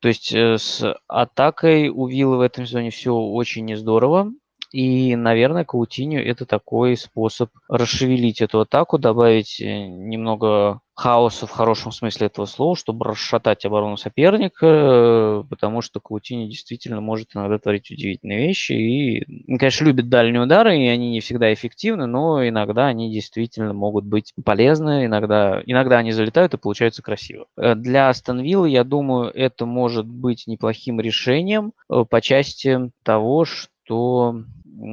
То есть с атакой у Виллы в этом сезоне все очень нездорово. И, наверное, Каутиньо это такой способ расшевелить эту атаку, добавить немного хаоса в хорошем смысле этого слова, чтобы расшатать оборону соперника, потому что Каутиньо действительно может иногда творить удивительные вещи. И, конечно, любит дальние удары, и они не всегда эффективны, но иногда они действительно могут быть полезны, иногда, иногда они залетают и получаются красиво. Для Астон Виллы, я думаю, это может быть неплохим решением по части того, что то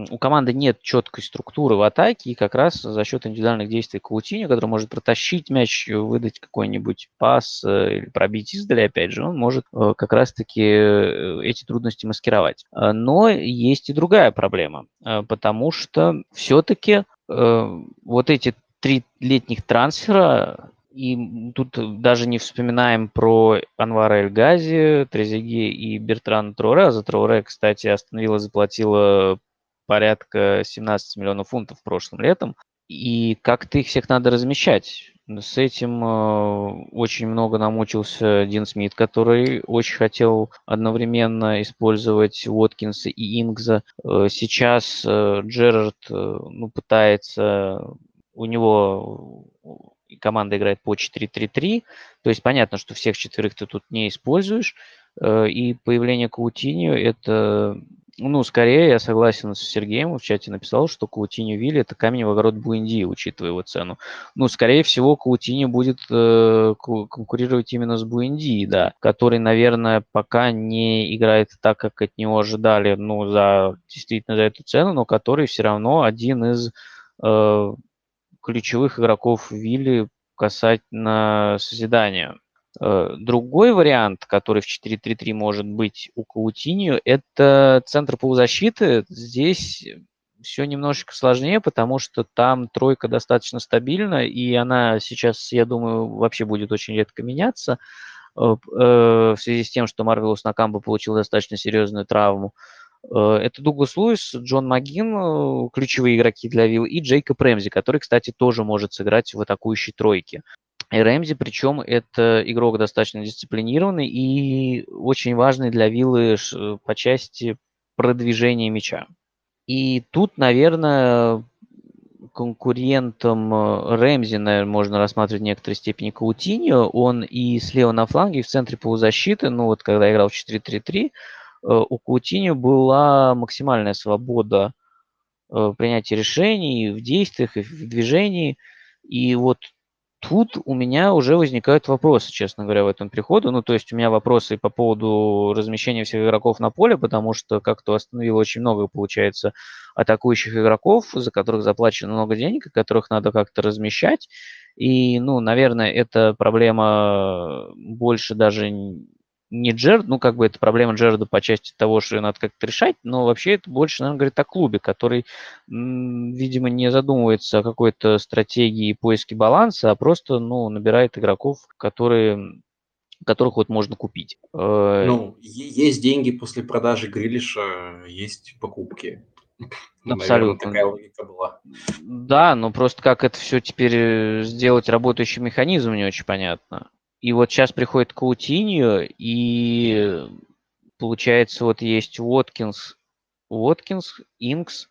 у команды нет четкой структуры в атаке, и как раз за счет индивидуальных действий Каутиньо, который может протащить мяч, выдать какой-нибудь пас или пробить издали, опять же, он может как раз-таки эти трудности маскировать. Но есть и другая проблема, потому что все-таки вот эти три летних трансфера, и тут даже не вспоминаем про Анвара Эль-Гази, Трезеге и Бертрана Траоре. А за Траоре, кстати, Астон Вилла заплатила порядка семнадцать миллионов фунтов прошлым летом. И как-то их всех надо размещать. С этим э, очень много намучился Дин Смит, который очень хотел одновременно использовать Уоткинса и Ингза. Э, сейчас э, Джерард э, ну, пытается... У него... команда играет по четыре три три, то есть понятно, что всех четверых ты тут не используешь, и появление Каутиньо это, ну, скорее, я согласен с Сергеем, в чате написал, что Каутиньо Вилли это камень в огород Буэндии, учитывая его цену. Ну, скорее всего, Каутиньо будет э, конкурировать именно с Буэндией, да, который, наверное, пока не играет так, как от него ожидали, ну, за, действительно, за эту цену, но который все равно один из... Э, ключевых игроков Вилли касательно созидания. Другой вариант, который в четыре три три может быть у Каутиньо, это центр полузащиты. Здесь все немножечко сложнее, потому что там тройка достаточно стабильна, и она сейчас, я думаю, вообще будет очень редко меняться в связи с тем, что Марвелус Накамбо получил достаточно серьезную травму. Это Дуглас Луис, Джон Магин, ключевые игроки для Виллы, и Джейкоб Рэмзи, который, кстати, тоже может сыграть в атакующей тройке. И Рэмзи, причем, это игрок достаточно дисциплинированный и очень важный для Виллы по части продвижения мяча. И тут, наверное, конкурентом Рэмзи, наверное, можно рассматривать в некоторой степени Каутиньо. Он и слева на фланге, и в центре полузащиты, ну вот когда играл в четыре три три, у Каутиньо была максимальная свобода принятия решений в действиях, и в движении. И вот тут у меня уже возникают вопросы, честно говоря, в этом переходе. Ну, то есть у меня вопросы по поводу размещения всех игроков на поле, потому что как-то остановило очень много, получается, атакующих игроков, за которых заплачено много денег, и которых надо как-то размещать. И, ну, наверное, эта проблема больше даже... не Джерард, ну, как бы это проблема Джерарда по части того, что ее надо как-то решать, но вообще это больше, наверное, говорит о клубе, который, видимо, не задумывается о какой-то стратегии поиски баланса, а просто, ну, набирает игроков, которые, которых вот можно купить. Ну, есть деньги после продажи Грилиша, есть покупки. Абсолютно. Наверное, такая логика была. Да, но просто как это все теперь сделать, работающий механизм, не очень понятно. И вот сейчас приходит Каутиньо, и получается, вот есть Уоткинс, Уоткинс, Инкс,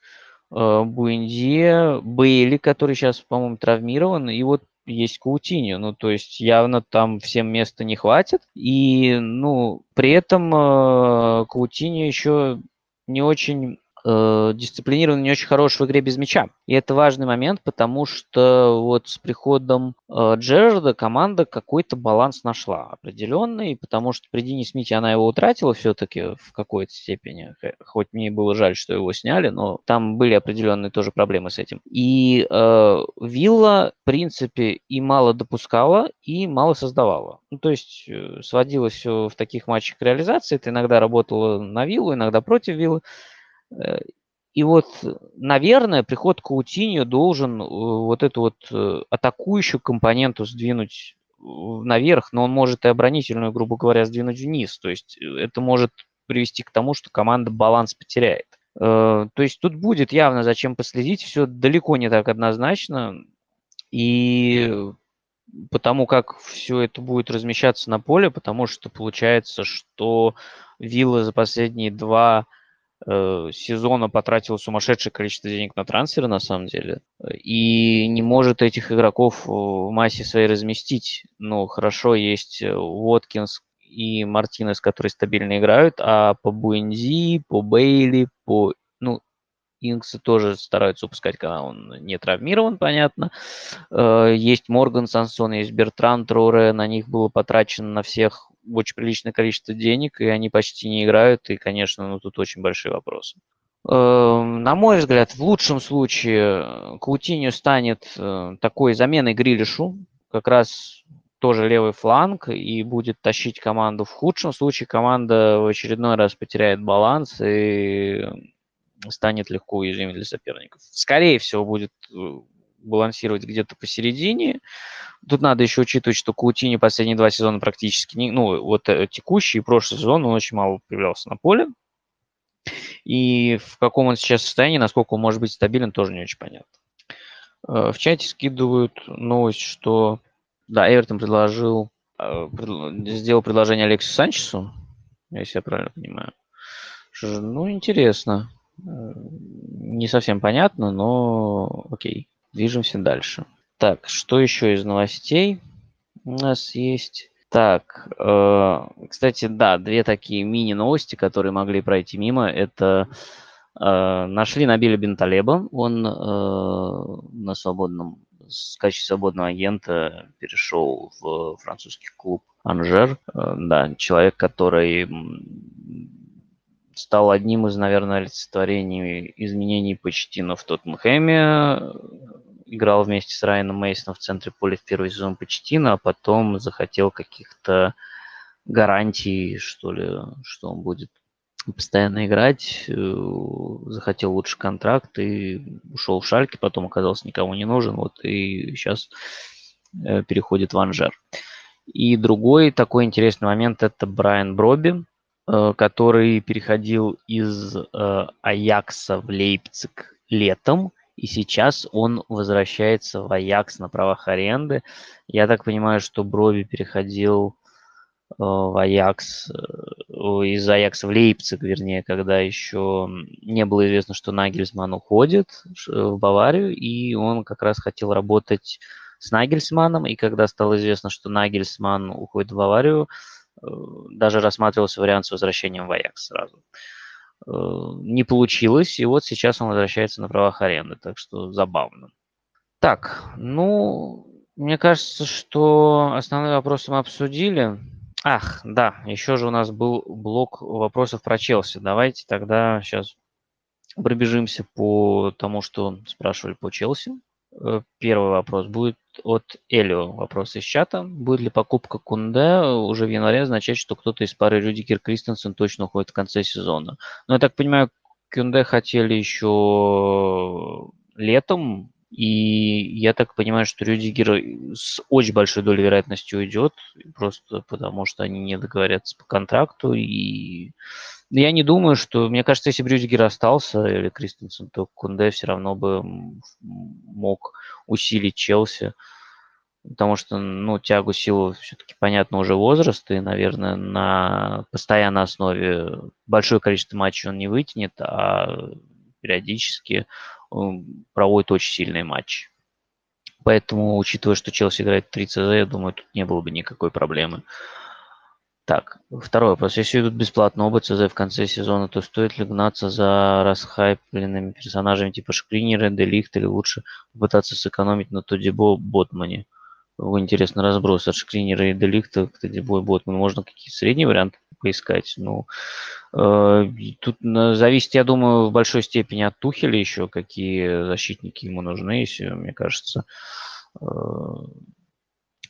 Буэндиа, Бейли, который сейчас, по-моему, травмирован, и вот есть Каутиньо. Ну, то есть явно там всем места не хватит. И, ну, при этом Каутиньо еще не очень... дисциплинированный, не очень хорош в игре без мяча. И это важный момент, потому что вот с приходом э, Джерарда команда какой-то баланс нашла определенный, потому что при Дине Смите она его утратила все-таки в какой-то степени, хоть мне было жаль, что его сняли, но там были определенные тоже проблемы с этим. И э, Вилла, в принципе, и мало допускала, и мало создавала. Ну, то есть э, сводилось все в таких матчах к реализации, это иногда работало на Виллу, иногда против Виллы. И вот, наверное, приход Каутиньо должен вот эту вот атакующую компоненту сдвинуть наверх, но он может и оборонительную, грубо говоря, сдвинуть вниз. То есть это может привести к тому, что команда баланс потеряет. То есть тут будет явно зачем последить, все далеко не так однозначно. И потому как все это будет размещаться на поле, потому что получается, что Вилла за последние два э, сезона потратила сумасшедшее количество денег на трансферы, на самом деле, и не может этих игроков в массе своей разместить. Ну, хорошо, есть Уоткинс и Мартинес, которые стабильно играют, а по Буэнзи, по Бейли, по... ну, Инксы тоже стараются упускать, когда он не травмирован, понятно. Есть Морган Сансон, есть Бертран Троре. На них было потрачено на всех очень приличное количество денег, и они почти не играют. И, конечно, ну, тут очень большие вопросы. На мой взгляд, в лучшем случае Каутиньо станет такой заменой Грилишу. Как раз тоже левый фланг и будет тащить команду. В худшем случае команда в очередной раз потеряет баланс и... станет легко уязвимым для соперников. Скорее всего, будет балансировать где-то посередине. Тут надо еще учитывать, что Каутиньо последние два сезона практически не... Ну, вот текущий и прошлый сезон он очень мало появлялся на поле. И в каком он сейчас состоянии, насколько он может быть стабилен, тоже не очень понятно. В чате скидывают новость, что... Да, Эвертон предложил... Сделал предложение Алексу Санчесу, если я правильно понимаю. Ну, интересно. Не совсем понятно, но окей. Движемся дальше. Так, что еще из новостей у нас есть? Так, э, кстати, да, две такие мини-новости, которые могли пройти мимо. Это э, нашли Набиля Бенталеба. Он э, на свободном, в качестве свободного агента перешел в французский клуб Анжер. Э, да, человек, который... стал одним из, наверное, олицетворений изменений Почеттино в Тоттенхэме. Играл вместе с Райаном Мейсоном в центре поля в первый сезон Почеттино, а потом захотел каких-то гарантий, что ли, что он будет постоянно играть. Захотел лучший контракт и ушел в Шальке, потом оказался никому не нужен. Вот и сейчас переходит в Анжер. И другой такой интересный момент – это Брайан Броби, который переходил из э, Аякса в Лейпциг летом, и сейчас он возвращается в Аякс на правах аренды. Я так понимаю, что Броби переходил э, в Аякс, э, из Аякса в Лейпциг, вернее, когда еще не было известно, что Нагельсман уходит в Баварию, и он как раз хотел работать с Нагельсманом, и когда стало известно, что Нагельсман уходит в Баварию, даже рассматривался вариант с возвращением в Аякс сразу. Не получилось, и вот сейчас он возвращается на правах аренды, так что забавно. Так, ну, мне кажется, что основные вопросы мы обсудили. Ах, да, еще же у нас был блок вопросов про Челси. Давайте тогда сейчас пробежимся по тому, что спрашивали по Челси. Первый вопрос будет от Элио. Вопрос из чата. Будет ли покупка Кунде уже в январе означать, что кто-то из пары Рюдигер Кристенсен точно уходит в конце сезона? Ну, я так понимаю, Кунде хотели еще летом, и я так понимаю, что Рюдигер с очень большой долей вероятности уйдет, просто потому что они не договорятся по контракту. И я не думаю, что... Мне кажется, если бы Рюдигер остался или Кристенсен, то Кунде все равно бы мог усилить Челси. Потому что, ну, Тиаго Силва все-таки, понятно, уже возраст, и, наверное, на постоянной основе большое количество матчей он не вытянет, а периодически он проводит очень сильные матчи. Поэтому, учитывая, что Челси играет в три цэ зэ, я думаю, тут не было бы никакой проблемы. Так, второй вопрос. Если идут бесплатно оба цэ зэ в конце сезона, то стоит ли гнаться за расхайпленными персонажами типа Шкринера, Де Лихта, или лучше попытаться сэкономить на Тодибо Ботмане? Интересный разброс от Шкринера и Де Лихта к Тодибо и Ботману. Можно какие-то средние варианты поискать? Ну, э, тут зависит, я думаю, в большой степени от Тухеля еще, какие защитники ему нужны, если, мне кажется... Э,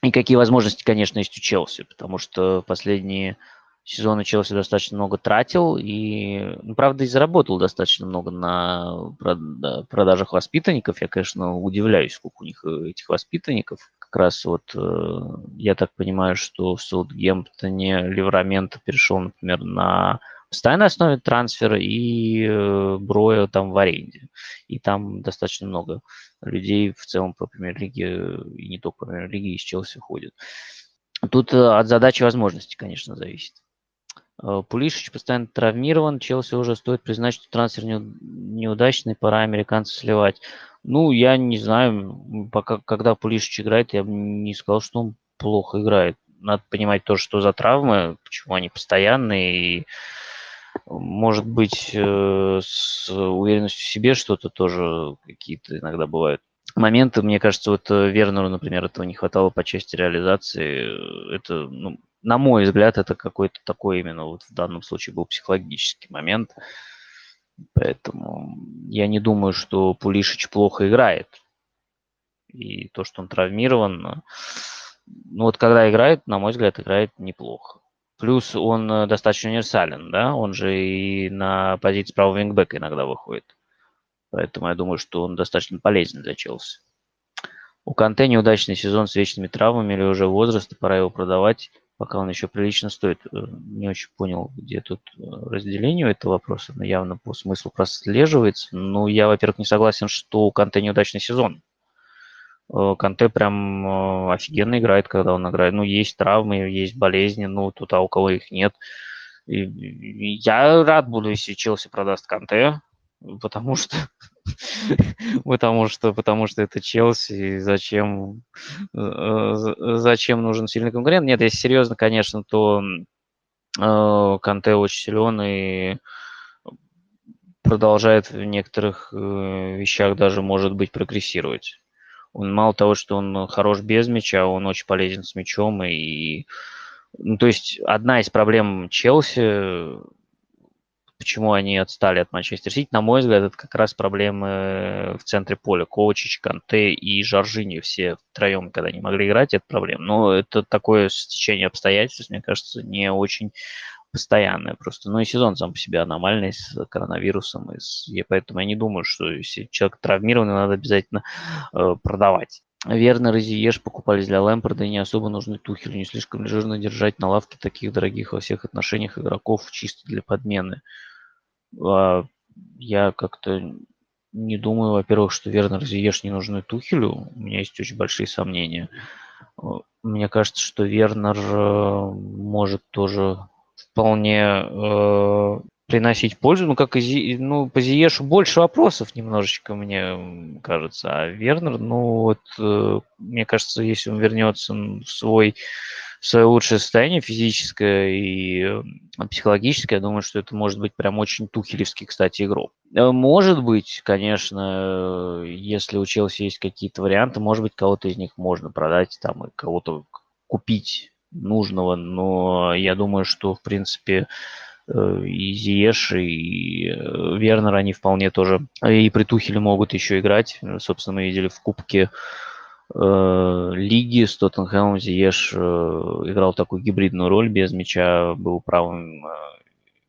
И какие возможности, конечно, есть у Челси, потому что в последние сезоны Челси достаточно много тратил и, ну, правда, и заработал достаточно много на продажах воспитанников. Я, конечно, удивляюсь, сколько у них этих воспитанников. Как раз вот я так понимаю, что в Саутгемптоне Левраменто перешел, например, на постоянной основе трансфера и э, Броя там в аренде. И там достаточно много людей в целом по премьер-лиге, и не только по премьер-лиге, из Челси ходят. Тут от задачи и возможности, конечно, зависит. Пулишич постоянно травмирован. Челси уже стоит признать, что трансфер неудачный, пора американцев сливать. Ну, я не знаю, пока, когда Пулишич играет, я бы не сказал, что он плохо играет. Надо понимать тоже, что за травмы, почему они постоянные. И, может быть, с уверенностью в себе что-то тоже какие-то иногда бывают. Моменты, мне кажется, вот Вернеру, например, этого не хватало по части реализации. Это, ну, на мой взгляд, это какой-то такой именно вот в данном случае был психологический момент. Поэтому я не думаю, что Пулишич плохо играет. И то, что он травмирован, ну вот когда играет, на мой взгляд, играет неплохо. Плюс он достаточно универсален, да, он же и на позиции правого вингбека иногда выходит. Поэтому я думаю, что он достаточно полезен для Челси. У Конте неудачный сезон с вечными травмами или уже возраст, пора его продавать, пока он еще прилично стоит. Не очень понял, где тут разделение у этого вопроса, но явно по смыслу прослеживается. Ну, я, во-первых, не согласен, что у Конте неудачный сезон. Конте прям офигенно играет, когда он играет. Ну, есть травмы, есть болезни, ну, тут, а у кого их нет. И я рад буду, если Челси продаст Конте. Потому что, потому что, потому что это Челси, и зачем, зачем нужен сильный конкурент? Нет, если серьезно, конечно, то э, Конте очень силен и продолжает в некоторых э, вещах даже, может быть, прогрессировать. Он мало того, что он хорош без мяча, он очень полезен с мячом. И, ну, то есть одна из проблем Челси, почему они отстали от Манчестер Сити, на мой взгляд, это как раз проблемы в центре поля. Ковачич, Конте и Жоржиньо все втроем, когда не могли играть, это проблема. Но это такое стечение обстоятельств, мне кажется, не очень постоянное просто. Ну и сезон сам по себе аномальный с коронавирусом. И с... И поэтому я не думаю, что если человек травмированный, надо обязательно э, продавать. Вернер и Зиеш покупались для Лэмпарда, и не особо нужны Тухелю, не слишком жирно держать на лавке таких дорогих во всех отношениях игроков чисто для подмены. Я как-то не думаю, во-первых, что Вернер и Зиеш не нужны Тухелю. У меня есть очень большие сомнения. Мне кажется, что Вернер может тоже вполне э, приносить пользу. Ну, как и Зи... ну, по Зиешу больше вопросов немножечко, мне кажется. А Вернер, ну, вот, э, мне кажется, если он вернется в свой... в свое лучшее состояние физическое и психологическое, я думаю, что это может быть прям очень тухелевский, кстати, игрок. Может быть, конечно, если у Челси есть какие-то варианты, может быть, кого-то из них можно продать, там, и кого-то купить нужного, но я думаю, что, в принципе, и Зиеш, и Вернер, они вполне тоже и при Тухеле могут еще играть. Собственно, мы видели в Кубке Лиги с Тоттенхэмом Зиеш играл такую гибридную роль, без мяча был правым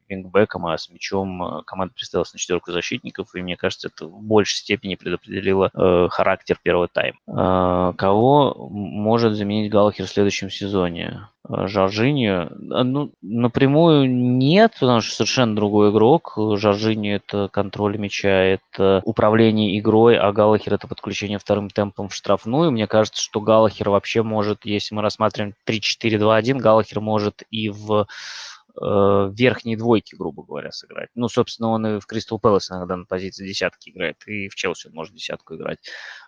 вингбеком, а с мячом команда представилась на четверку защитников, и мне кажется, это в большей степени предопределило характер первого тайма. Кого может заменить Галлахер в следующем сезоне? Жоржиньо? Ну, напрямую нет, потому что совершенно другой игрок. Жоржиньо – это контроль мяча, это управление игрой, а Галлахер – это подключение вторым темпом в штрафную. Мне кажется, что Галлахер вообще может, если мы рассматриваем три четыре два один, Галлахер может и в верхней двойки, грубо говоря, сыграть. Ну, собственно, он и в Кристал Пэлас иногда на позиции десятки играет, и в Челси он может десятку играть.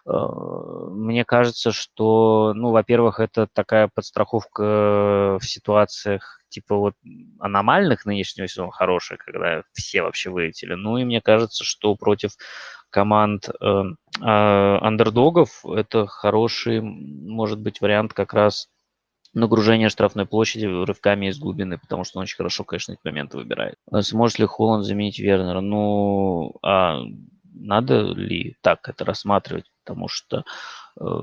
Мне кажется, что, ну, во-первых, это такая подстраховка в ситуациях типа вот аномальных нынешнего сезона хорошая, когда все вообще вылетели. Ну, и мне кажется, что против команд э, э, андердогов это хороший, может быть, вариант как раз нагружение штрафной площади рывками из глубины, потому что он очень хорошо, конечно, эти моменты выбирает. Сможет ли Холланд заменить Вернера? Ну, а надо ли так это рассматривать? Потому что э,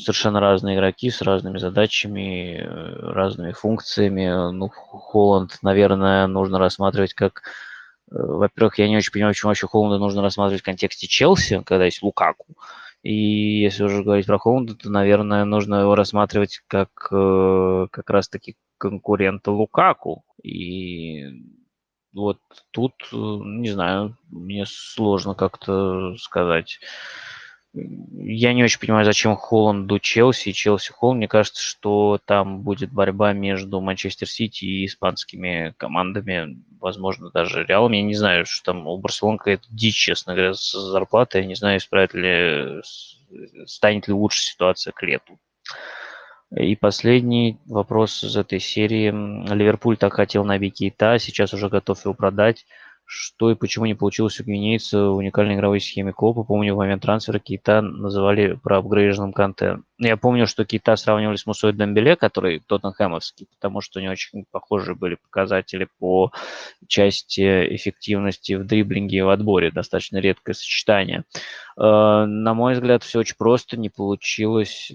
совершенно разные игроки с разными задачами, разными функциями. Ну, Холланд, наверное, нужно рассматривать как... Э, во-первых, я не очень понимаю, почему вообще Холланда нужно рассматривать в контексте Челси, когда есть Лукаку. И если уже говорить про Холланда, то, наверное, нужно его рассматривать как, как раз-таки конкурента Лукаку. И вот тут, не знаю, мне сложно как-то сказать. Я не очень понимаю, зачем Холланду Челси и Челси Холланд. Мне кажется, что там будет борьба между Манчестер Сити и испанскими командами, возможно, даже Реалом. Я не знаю, что там у Барселоны какая-то дичь, честно говоря, с зарплатой. Я не знаю, исправит ли, станет ли лучше ситуация к лету. И последний вопрос из этой серии. Ливерпуль так хотел набить Кейта, сейчас уже готов его продать. Что и почему не получилось у гвинейца в уникальной игровой схеме Клопа? Помню, в момент трансфера Кейта называли проапгрейженным Конте. Я помню, что Кейта сравнивали с Мусой Дембеле, который тоттенхэмовский, потому что у него очень похожие были показатели по части эффективности в дриблинге и в отборе. Достаточно редкое сочетание. На мой взгляд, все очень просто. Не получилось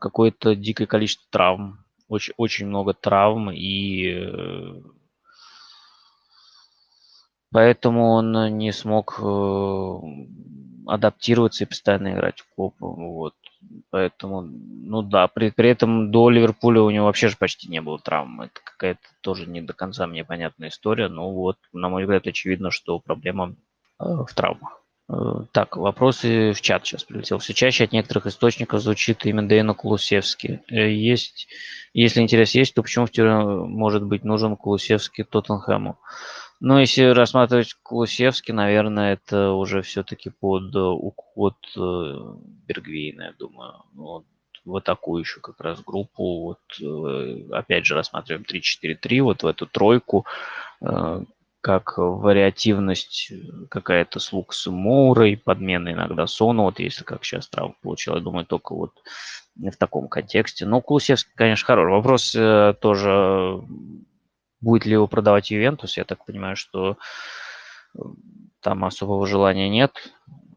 какое-то дикое количество травм. Очень, очень много травм и... Поэтому он не смог адаптироваться и постоянно играть в Копу. Вот. Поэтому, ну да, при, при этом до Ливерпуля у него вообще же почти не было травм. Это какая-то тоже не до конца мне понятная история. Но вот, на мой взгляд, очевидно, что проблема в травмах. Так, вопросы в чат сейчас прилетел. Все чаще от некоторых источников звучит имя Дэйна Кулусевски. Есть, если интерес есть, то почему в теории может быть нужен Кулусевский Тоттенхэму? Ну, если рассматривать Кулусевский, наверное, это уже все-таки под уход Бергвейна, я думаю. Вот, в атакующую как раз группу. Вот, опять же, рассматриваем три-четыре-три, вот в эту тройку, как вариативность какая-то с Лукасом Моурой, подмена иногда Сону, вот если как сейчас травма получила, я думаю, только вот в таком контексте. Но Кулусевский, конечно, хороший. Вопрос тоже... Будет ли его продавать Ювентус? Я так понимаю, что там особого желания нет.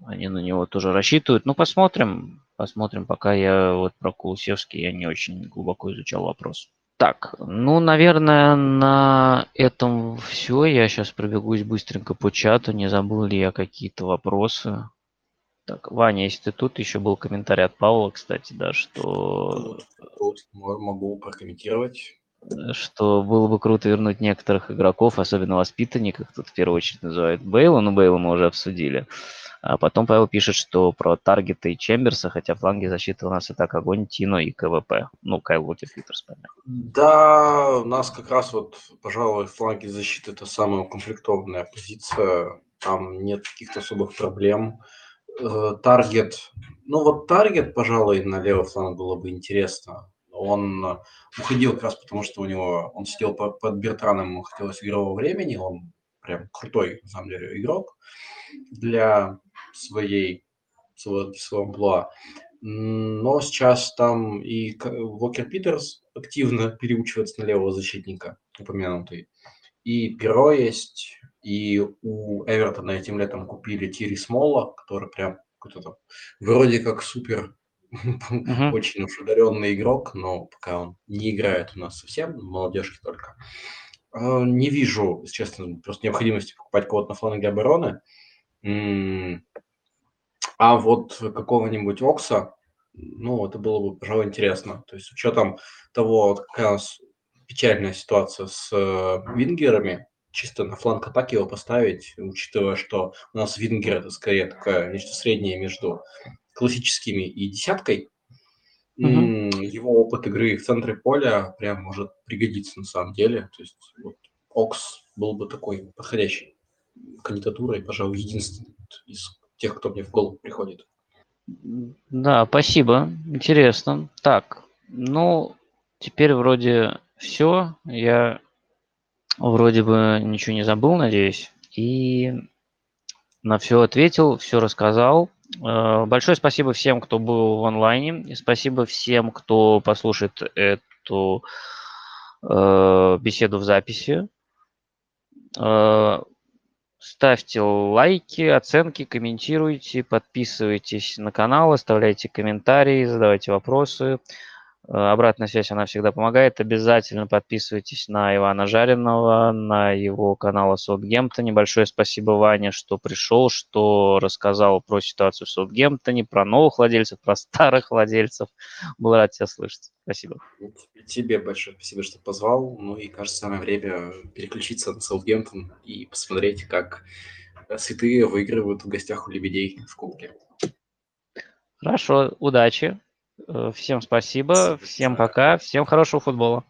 Они на него тоже рассчитывают. Ну, посмотрим. Посмотрим, пока я вот про Кулусевский я не очень глубоко изучал вопрос. Так, ну, наверное, на этом все. Я сейчас пробегусь быстренько по чату. Не забыл ли я какие-то вопросы? Так, Ваня, если ты тут, еще был комментарий от Павла, кстати, да, что... Тут могу прокомментировать. Что было бы круто вернуть некоторых игроков, особенно воспитанников, тут в первую очередь называют Бейла, но Бейла мы уже обсудили. А потом Павел пишет, что про Таргета и Чемберса, хотя фланги защиты у нас и так огонь, Тино и КВП. Ну, Кайл Уотер-Питерс, понятно. Да, у нас как раз вот, пожалуй, фланги защиты – это самая укомплектованная позиция, там нет каких-то особых проблем. Таргет, ну вот Таргет, пожалуй, на левый фланг было бы интересно. Он уходил как раз потому, что у него он сидел под, под Бертраном, ему хотелось игрового времени, он прям крутой, на самом деле, игрок для своей, своего, своего амплуа. Но сейчас там и Уокер Питерс активно переучивается на левого защитника, упомянутый. И Перо есть, и у Эвертона этим летом купили Тири Смолла, который прям какой-то там вроде как супер... Uh-huh. Очень уж одаренный игрок, но пока он не играет у нас совсем, молодежки только. Не вижу, честно, просто необходимости покупать кого-то на фланге обороны. А вот какого-нибудь Окса, ну, это было бы, пожалуй, интересно. То есть с учетом того, какая у нас печальная ситуация с вингерами, чисто на фланг атаки его поставить, учитывая, что у нас вингер – это скорее такое нечто среднее между... классическими и десяткой, mm-hmm. его опыт игры в центре поля прям может пригодиться на самом деле. То есть вот, Окс был бы такой подходящей кандидатурой, пожалуй, единственный из тех, кто мне в голову приходит. Да, спасибо. Интересно. Так, ну, теперь вроде все. Я вроде бы ничего не забыл, надеюсь. И на все ответил, все рассказал. Большое спасибо всем, кто был в онлайне, и спасибо всем, кто послушает эту э, беседу в записи. Э, ставьте лайки, оценки, комментируйте, подписывайтесь на канал, оставляйте комментарии, задавайте вопросы. Обратная связь, она всегда помогает. Обязательно подписывайтесь на Ивана Жаринова, на его канал о Саутгемптоне. Большое спасибо, Ване, что пришел, что рассказал про ситуацию в Саутгемптоне, про новых владельцев, про старых владельцев. Был рад тебя слышать. Спасибо. Тебе большое спасибо, что позвал. Ну и, кажется, самое время переключиться на Саутгемптон и посмотреть, как святые выигрывают в гостях у лебедей в кубке. Хорошо, удачи. Всем спасибо, всем пока, всем хорошего футбола.